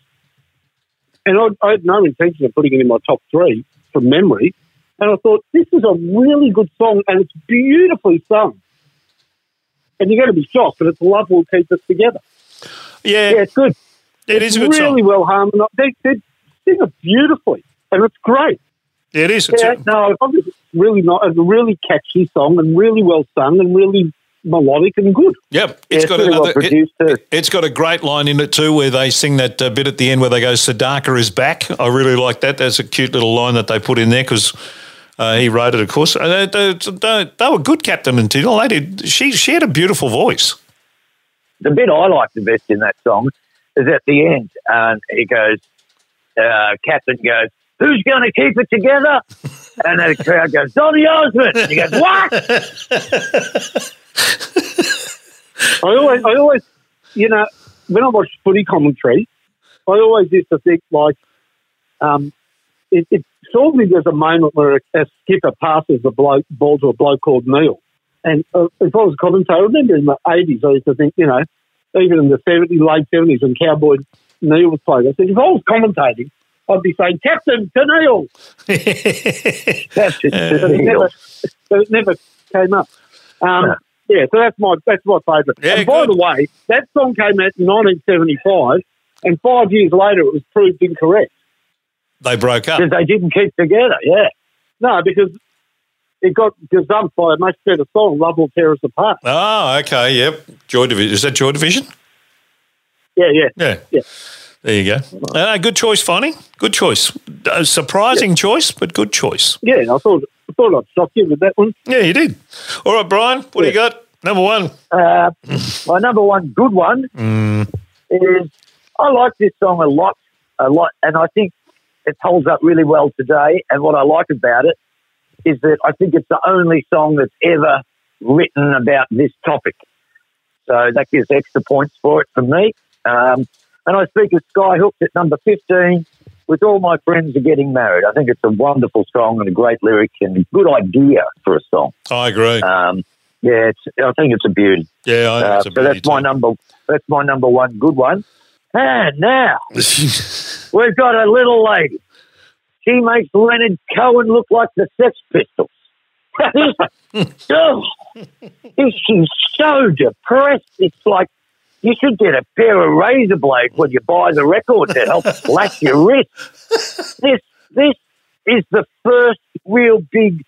And I had no intention of putting it in my top three from memory. And I thought, this is a really good song and it's beautifully sung. And you're going to be shocked, but it's Love Will Keep Us Together. Yeah, it's good. It's a good song. Really well harmonised. They sing it beautifully and it's great. Yeah, it is. It's really not. It's a really catchy song and really well sung and really melodic and good. Yep, it's got a great line in it too, where they sing that bit at the end where they go, "Siddhartha is back." I really like that. That's a cute little line that they put in there because he wrote it, of course. They were good, Captain and Tennille. She had a beautiful voice. The bit I like the best in that song is at the end, and he goes, Captain goes, "Who's going to keep it together?" And then the crowd goes, "Donny Osmond." And he goes, "What?" I always, you know, when I watch footy commentary, I always used to think, like, it surely there's a moment where a skipper passes the ball to a bloke called Neil. And if I was a commentator, I remember in the 80s, I used to think, you know, even in the late 70s when Cowboy Neil was playing, I said, if I was commentating, I'd be saying, "Captain Tennille." Captain Tennille. So it never came up. Yeah, so that's my favourite. Yeah, and by the way, that song came out in 1975, and 5 years later it was proved incorrect. They broke up. Because they didn't keep together, yeah. No, because it got gazumped by a much better song, "Love Will Tear Us Apart." Oh, okay, yep. Joy Division. Is that Joy Division? Yeah. There you go. Good choice, Finey. Good choice. Surprising choice, but good choice. Yeah, I thought I'd shock you with that one. Yeah, you did. All right, Brian, what do you got? Number one. My number one good one is, I like this song a lot, and I think it holds up really well today. And what I like about it is that I think it's the only song that's ever written about this topic. So that gives extra points for it for me. And I speak of Skyhooks at number 15, "With All My Friends Are Getting Married." I think it's a wonderful song and a great lyric and a good idea for a song. I agree. I think it's a beauty. Yeah, I think it's a beauty. So that's my number one good one. And now we've got a little lady. She makes Leonard Cohen look like the Sex Pistols. Oh, she's so depressed. It's like, you should get a pair of razor blades when you buy the record to help slash your wrist. This is the first real big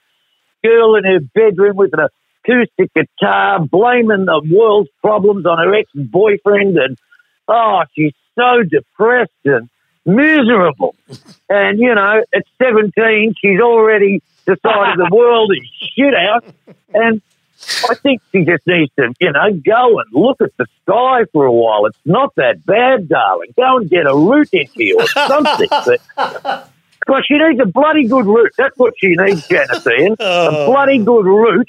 girl in her bedroom with an acoustic guitar blaming the world's problems on her ex-boyfriend, and she's so depressed and miserable. And, you know, at 17, she's already decided the world is shit out, and I think she just needs to, you know, go and look at the sky for a while. It's not that bad, darling. Go and get a root into you or something. But, well, she needs a bloody good root. That's what she needs, Janice Ian. A bloody good root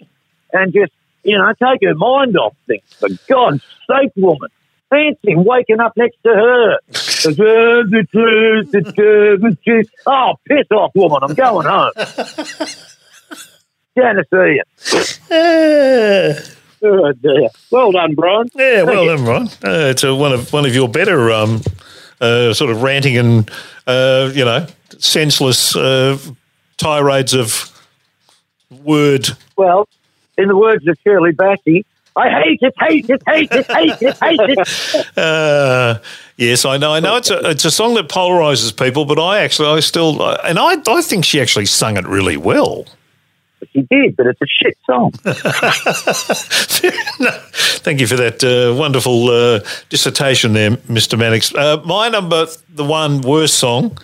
and just, you know, take her mind off things. For God's sake, woman. Fancy waking up next to her. Oh, piss off, woman. I'm going home. Janice Ian. Oh, dear. Well done, Brian. Yeah, well done, Brian. It's one of your better sort of ranting and, you know, senseless tirades of word. Well, in the words of Shirley Bassey, I hate it, hate it, hate it, hate it, hate it. Yes, I know. I know it's a song that polarises people, but I think she actually sung it really well. She did, but it's a shit song. No, thank you for that wonderful dissertation there, Mr. Mannix. My number, the one worst song,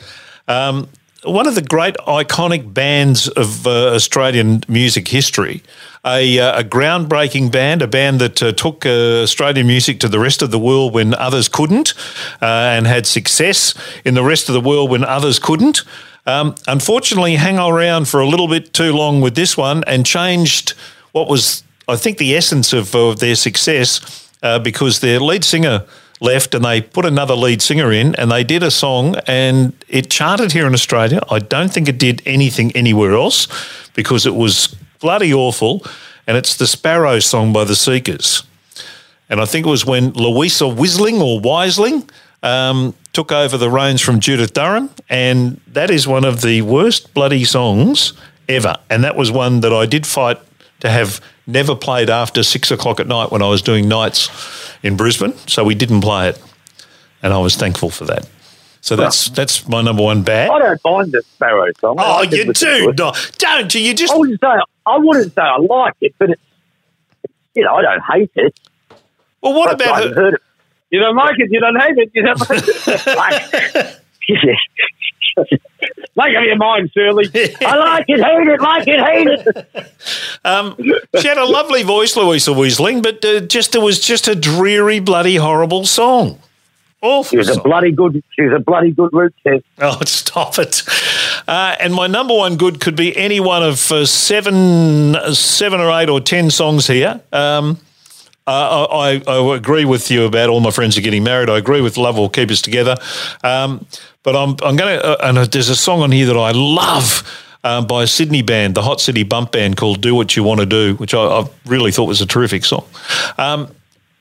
one of the great iconic bands of Australian music history, a groundbreaking band, a band that took Australian music to the rest of the world when others couldn't and had success in the rest of the world when others couldn't. Unfortunately, hang around for a little bit too long with this one and changed what was, I think, the essence of their success because their lead singer left and they put another lead singer in and they did a song and it charted here in Australia. I don't think it did anything anywhere else because it was bloody awful, and it's the Sparrow song by the Seekers. And I think it was when Louisa Wisling took over the reins from Judith Durham, and that is one of the worst bloody songs ever. And that was one that I did fight to have never played after 6 o'clock at night when I was doing nights in Brisbane, so we didn't play it, and I was thankful for that. So that's my number one bad. I don't mind the Sparrow song. Oh, you do not, don't you? You just I wouldn't say I like it, but it's, you know, I don't hate it. Well, what about I haven't heard it? You don't like it, you don't hate it, you don't like it. Make up your mind, Shirley. I like it, hate it, like it, hate it. She had a lovely voice, Louisa Wisling, but it was just a dreary, bloody, horrible song. Awful song. She was a bloody good root test. Oh, stop it. And my number one good could be any one of seven or eight or ten songs here. I agree with you about All My Friends Are Getting Married. I agree with Love Will Keep Us Together. But I'm going to – and there's a song on here that I love by a Sydney band, the Hot City Bump Band, called Do What You Want to Do, which I really thought was a terrific song.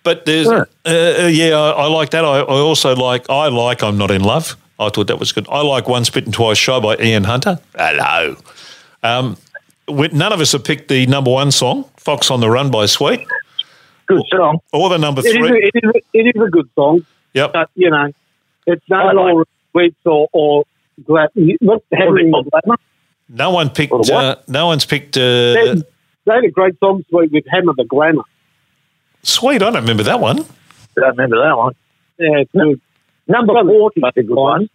But there's I like that. I also like I'm Not In Love. I thought that was good. I like Once Bitten Twice Shy by Ian Hunter. Hello. None of us have picked the number one song, Fox on the Run by Sweet. Good song. Or the number three. It is a good song. Yep. But, you know, it's not all Sweets or Glamour. No one's picked... They had a great song, Sweet, with Hammer the Glamour. Sweet, I don't remember that one. Yeah, it's good. Number 40 is a good one.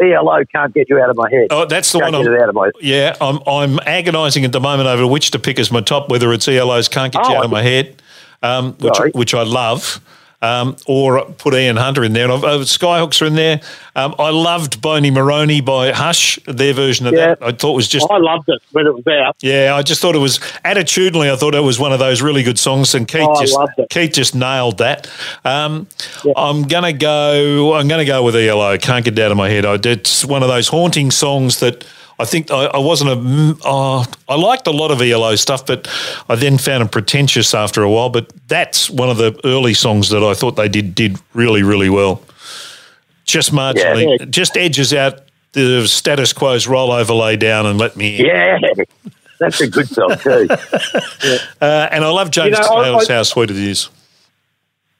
ELO, Can't Get You Out of My Head. Oh, that's the one. Yeah, I'm agonising at the moment over which to pick as my top, whether it's ELO's Can't Get You Out of My Head. Which I love, or put Ian Hunter in there. And Skyhooks are in there. I loved Boney Maroney by Hush, their version of that. I thought was just... I loved it when it was out. Yeah, I just thought it was... Attitudinally, I thought it was one of those really good songs, and Keith just nailed that. I'm going to go with ELO, Can't Get Out of My Head. It's one of those haunting songs that... I think I wasn't a I liked a lot of ELO stuff, but I then found them pretentious after a while. But that's one of the early songs that I thought they did really, really well. Just marginally, just edges out the status quo's Roll Over, Lay Down and Let Me In. Yeah, that's a good song too. Yeah. And I love James Tedesco's How Sweet It Is.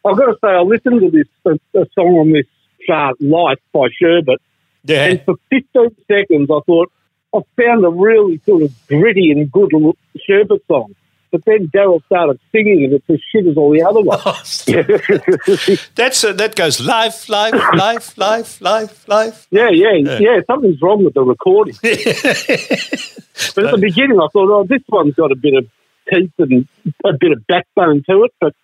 I've got to say, I listened to this song on this chart, Life by Sherbet, and for 15 seconds I thought, I found a really sort of gritty and good Sherbet song. But then Daryl started singing and it's as shit as all the other ones. That goes life, life, life, life, life, life. Yeah. Something's wrong with the recording. But at the beginning I thought, this one's got a bit of teeth and a bit of backbone to it. But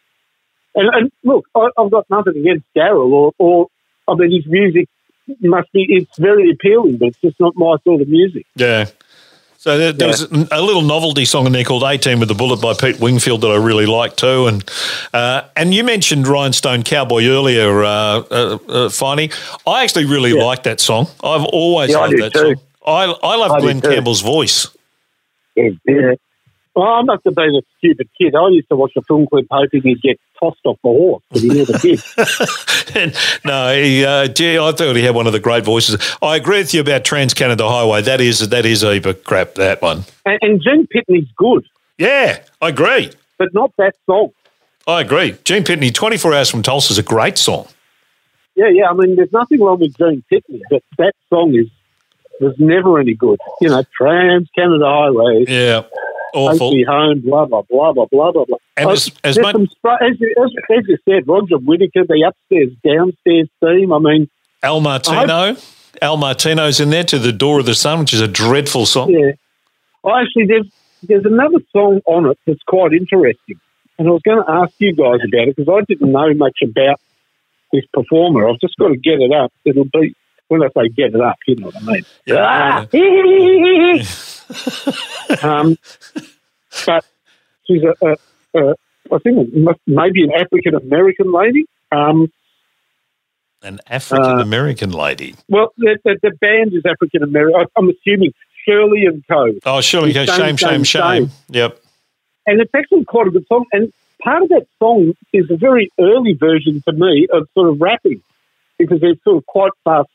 and look, I've got nothing against Darryl, or I mean, his music must be, it's very appealing, but it's just not my sort of music. Yeah. So there was a little novelty song in there called 18 with the Bullet by Pete Wingfield that I really like too. And you mentioned Rhinestone Cowboy earlier, Finey. I actually really like that song. I've always loved that too. Song. I love Glenn Campbell's voice. Yeah. Well, I must have been a stupid kid. I used to watch a film clip hoping he'd get tossed off the horse, but he never did. No, I thought he had one of the great voices. I agree with you about Trans-Canada Highway. That is uber crap, that one. And Gene Pitney's good. Yeah, I agree. But not that song. I agree. Gene Pitney, 24 Hours from Tulsa is a great song. Yeah, I mean, there's nothing wrong with Gene Pitney, but that song was never any good. You know, Trans-Canada Highway. Yeah. Awful. Take me home, blah, blah, blah, blah, blah, blah. And as you said, Roger Whittaker, the upstairs, downstairs team, I mean... Al Martino's in there, To the Door of the Sun, which is a dreadful song. Yeah. Well, actually, there's another song on it that's quite interesting, and I was going to ask you guys about it because I didn't know much about this performer. I've just got to get it up. It'll be... When I say get it up, you know what I mean. Yeah. But she's I think maybe an African-American lady. An African-American lady? Well, the band is African-American. I'm assuming Shirley and Co. Oh, Shirley and Co. Shame. Yep. And it's actually quite a good song. And part of that song is a very early version for me of sort of rapping because there's sort of quite fast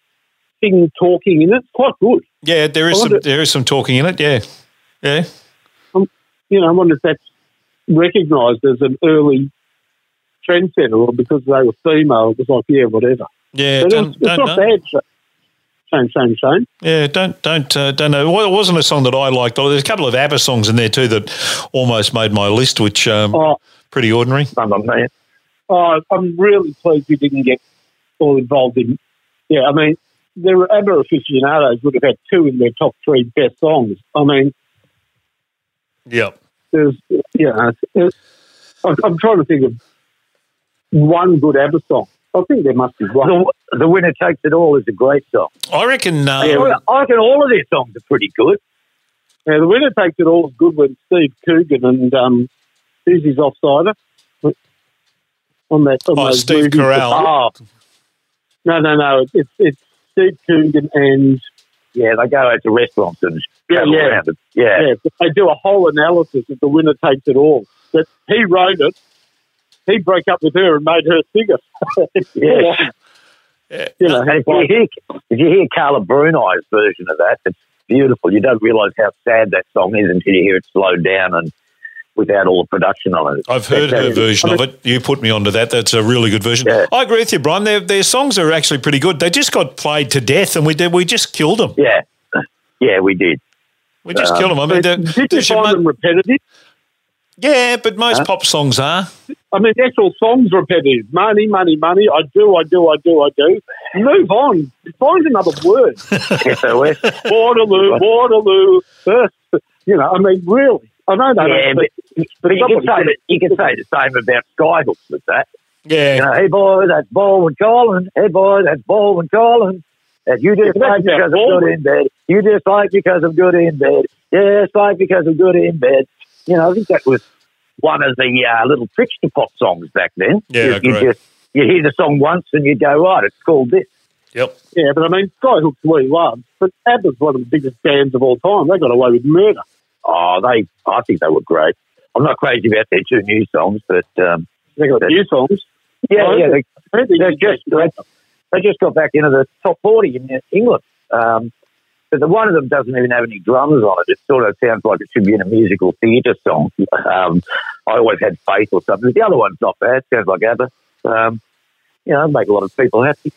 talking in it. It's quite good. Yeah, there is some talking in it, yeah. I wonder if that's recognised as an early trendsetter or because they were female, it was like, yeah, whatever. Yeah, it's not bad. Shame. Yeah, don't know. Well, it wasn't a song that I liked. There's a couple of ABBA songs in there too that almost made my list, which pretty ordinary. I'm really pleased we didn't get all involved in... Yeah, I mean... The ABBA aficionados would have had two in their top three best songs. I mean, I'm trying to think of one good ABBA song. I think there must be one. The Winner Takes It All is a great song. I reckon. I reckon all of their songs are pretty good. Now, The Winner Takes It All is good when Steve Coogan and Susie's Offsider on that. On those Steve Carell. No. It's Steve Coogan and... Yeah, they go out to restaurants and... Yeah. They do a whole analysis of The Winner Takes It All. But he wrote it. He broke up with her and made her sing it. Yeah. Did you hear Carla Brunei's version of that? It's beautiful. You don't realise how sad that song is until you hear it slowed down and without all the production on it. I've heard her version of it. You put me onto that. That's a really good version. Yeah. I agree with you, Brian. Their songs are actually pretty good. They just got played to death and we just killed them. Yeah, we did. We just killed them. I mean, did you find them repetitive? Yeah, but most pop songs are. I mean, actual songs repetitive. Money, money, money. I do. Move on. Find another word. SOS. Waterloo. I mean, really. I know that. Yeah, but you can say the same about Skyhooks with that. Yeah. You know, hey, boy, that's Baldwin Collins. Hey, boy, that's Baldwin Collins. And you just like because I'm good in bed. You just like because I'm good in bed. Yes, like because I'm good in bed. You know, I think that was one of the little trickster pop songs back then. Yeah, you hear the song once and you go, right, it's called this. Yep. Yeah, but I mean, Skyhooks we love, but ABBA's one of the biggest bands of all time. They got away with murder. Oh, I think they were great. I'm not crazy about their two new songs, but... they got new songs? Yeah. They just got back into the top 40 in England. But one of them doesn't even have any drums on it. It sort of sounds like it should be in a musical theatre song. I always had faith or something. The other one's not bad. It sounds like ABBA. Make a lot of people happy.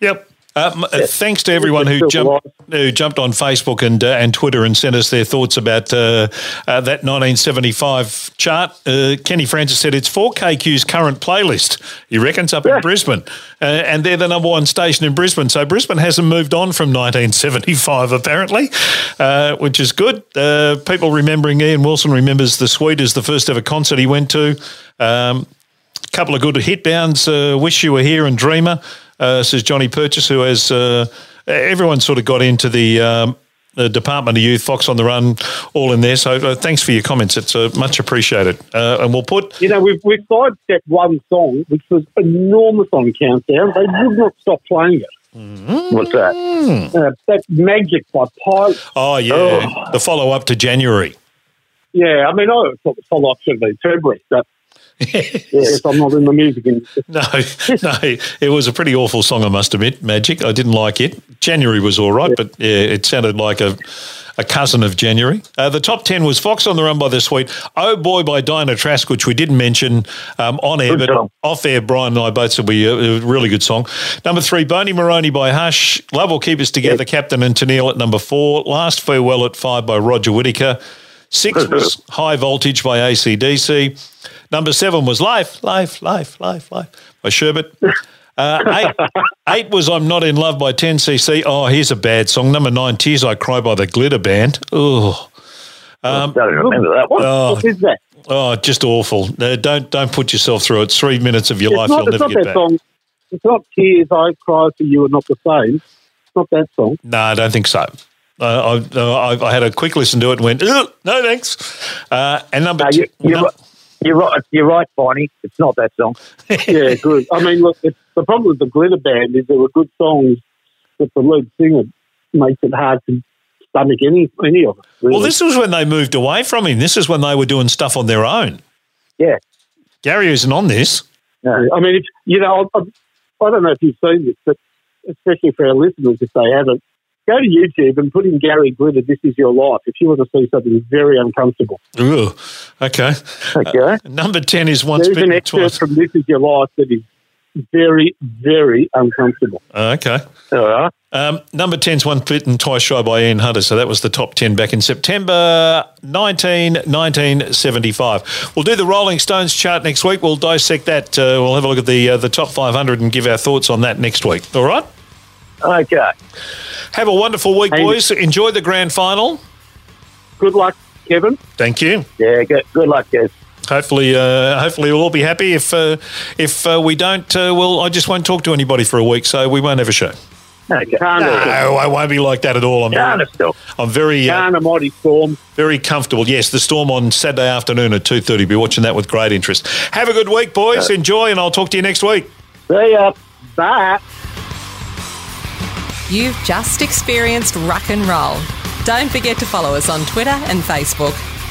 Yep. Thanks to everyone who jumped on Facebook and Twitter and sent us their thoughts about that 1975 chart. Kenny Francis said it's 4KQ's current playlist, he reckons, up in Brisbane. And they're the number one station in Brisbane. So Brisbane hasn't moved on from 1975, apparently, which is good. People remembering Ian Wilson remembers the Sweet as the first ever concert he went to. Couple of good hit downs, Wish You Were Here and Dreamer, says Johnny Purchase, who has everyone sort of got into the Department of Youth, Fox on the Run, all in there. So thanks for your comments. It's much appreciated. And we'll put... You know, we've sidestepped one song, which was enormous on Countdown. They would not stop playing it. Mm-hmm. What's that? That's Magic by Pirates. Oh, yeah. Oh. The follow-up to January. Yeah, I mean, I thought the follow-up should be February, but... Yes, I'm not in the music industry. No, it was a pretty awful song, I must admit, Magic. I didn't like it. January was all right, but yeah, it sounded like a cousin of January. The top 10 was Fox on the Run by The Sweet, Oh Boy by Dinah Trask, which we didn't mention on air, but off air, Brian and I both said it was a really good song. Number 3, Boney Maroney by Hush, Love Will Keep Us Together, Captain and Tennille at number 4, Last Farewell at 5 by Roger Whittaker, 6 was High Voltage by AC/DC. Number 7 was Life by Sherbet. 8 was I'm Not In Love by 10cc. Oh, here's a bad song. Number 9, Tears I Cry by the Glitter Band. Oh, I don't remember that one. What is that? Oh, just awful. No, don't put yourself through it. It's 3 minutes of your life you'll never get back. Song. It's not Tears I Cry for You Are Not the Same. It's not that song. No, I don't think so. I had a quick listen to it and went, no thanks. And number 2. You're right, Boney. It's not that song. Yeah, good. I mean, look, the problem with the Glitter Band is there were good songs, but the lead singer makes it hard to stomach any of it. Really. Well, this was when they moved away from him. This is when they were doing stuff on their own. Yeah. Gary isn't on this. No, I mean, I don't know if you've seen this, but especially for our listeners, if they haven't, go to YouTube and put in Gary Glitter, This Is Your Life, if you want to see something very uncomfortable. Ooh, okay. Okay. Number 10 is Once Bitten Twice. There's an excerpt from This Is Your Life that is very, very uncomfortable. Okay. All right. Number 10 is Once Bitten Twice Shy by Ian Hunter, so that was the top 10 back in September 1975. We'll do the Rolling Stones chart next week. We'll dissect that. We'll have a look at the top 500 and give our thoughts on that next week. All right? Okay. Have a wonderful week, boys. Enjoy the grand final. Good luck, Kevin. Thank you. Yeah, good luck, guys. Hopefully we'll all be happy. If we don't, well, I just won't talk to anybody for a week, so we won't have a show. Okay. No, I won't be like that at all. I'm very comfortable. Yes, the Storm on Saturday afternoon at 2:30. Be watching that with great interest. Have a good week, boys. Enjoy, and I'll talk to you next week. See ya. Bye. You've just experienced rock and roll. Don't forget to follow us on Twitter and Facebook.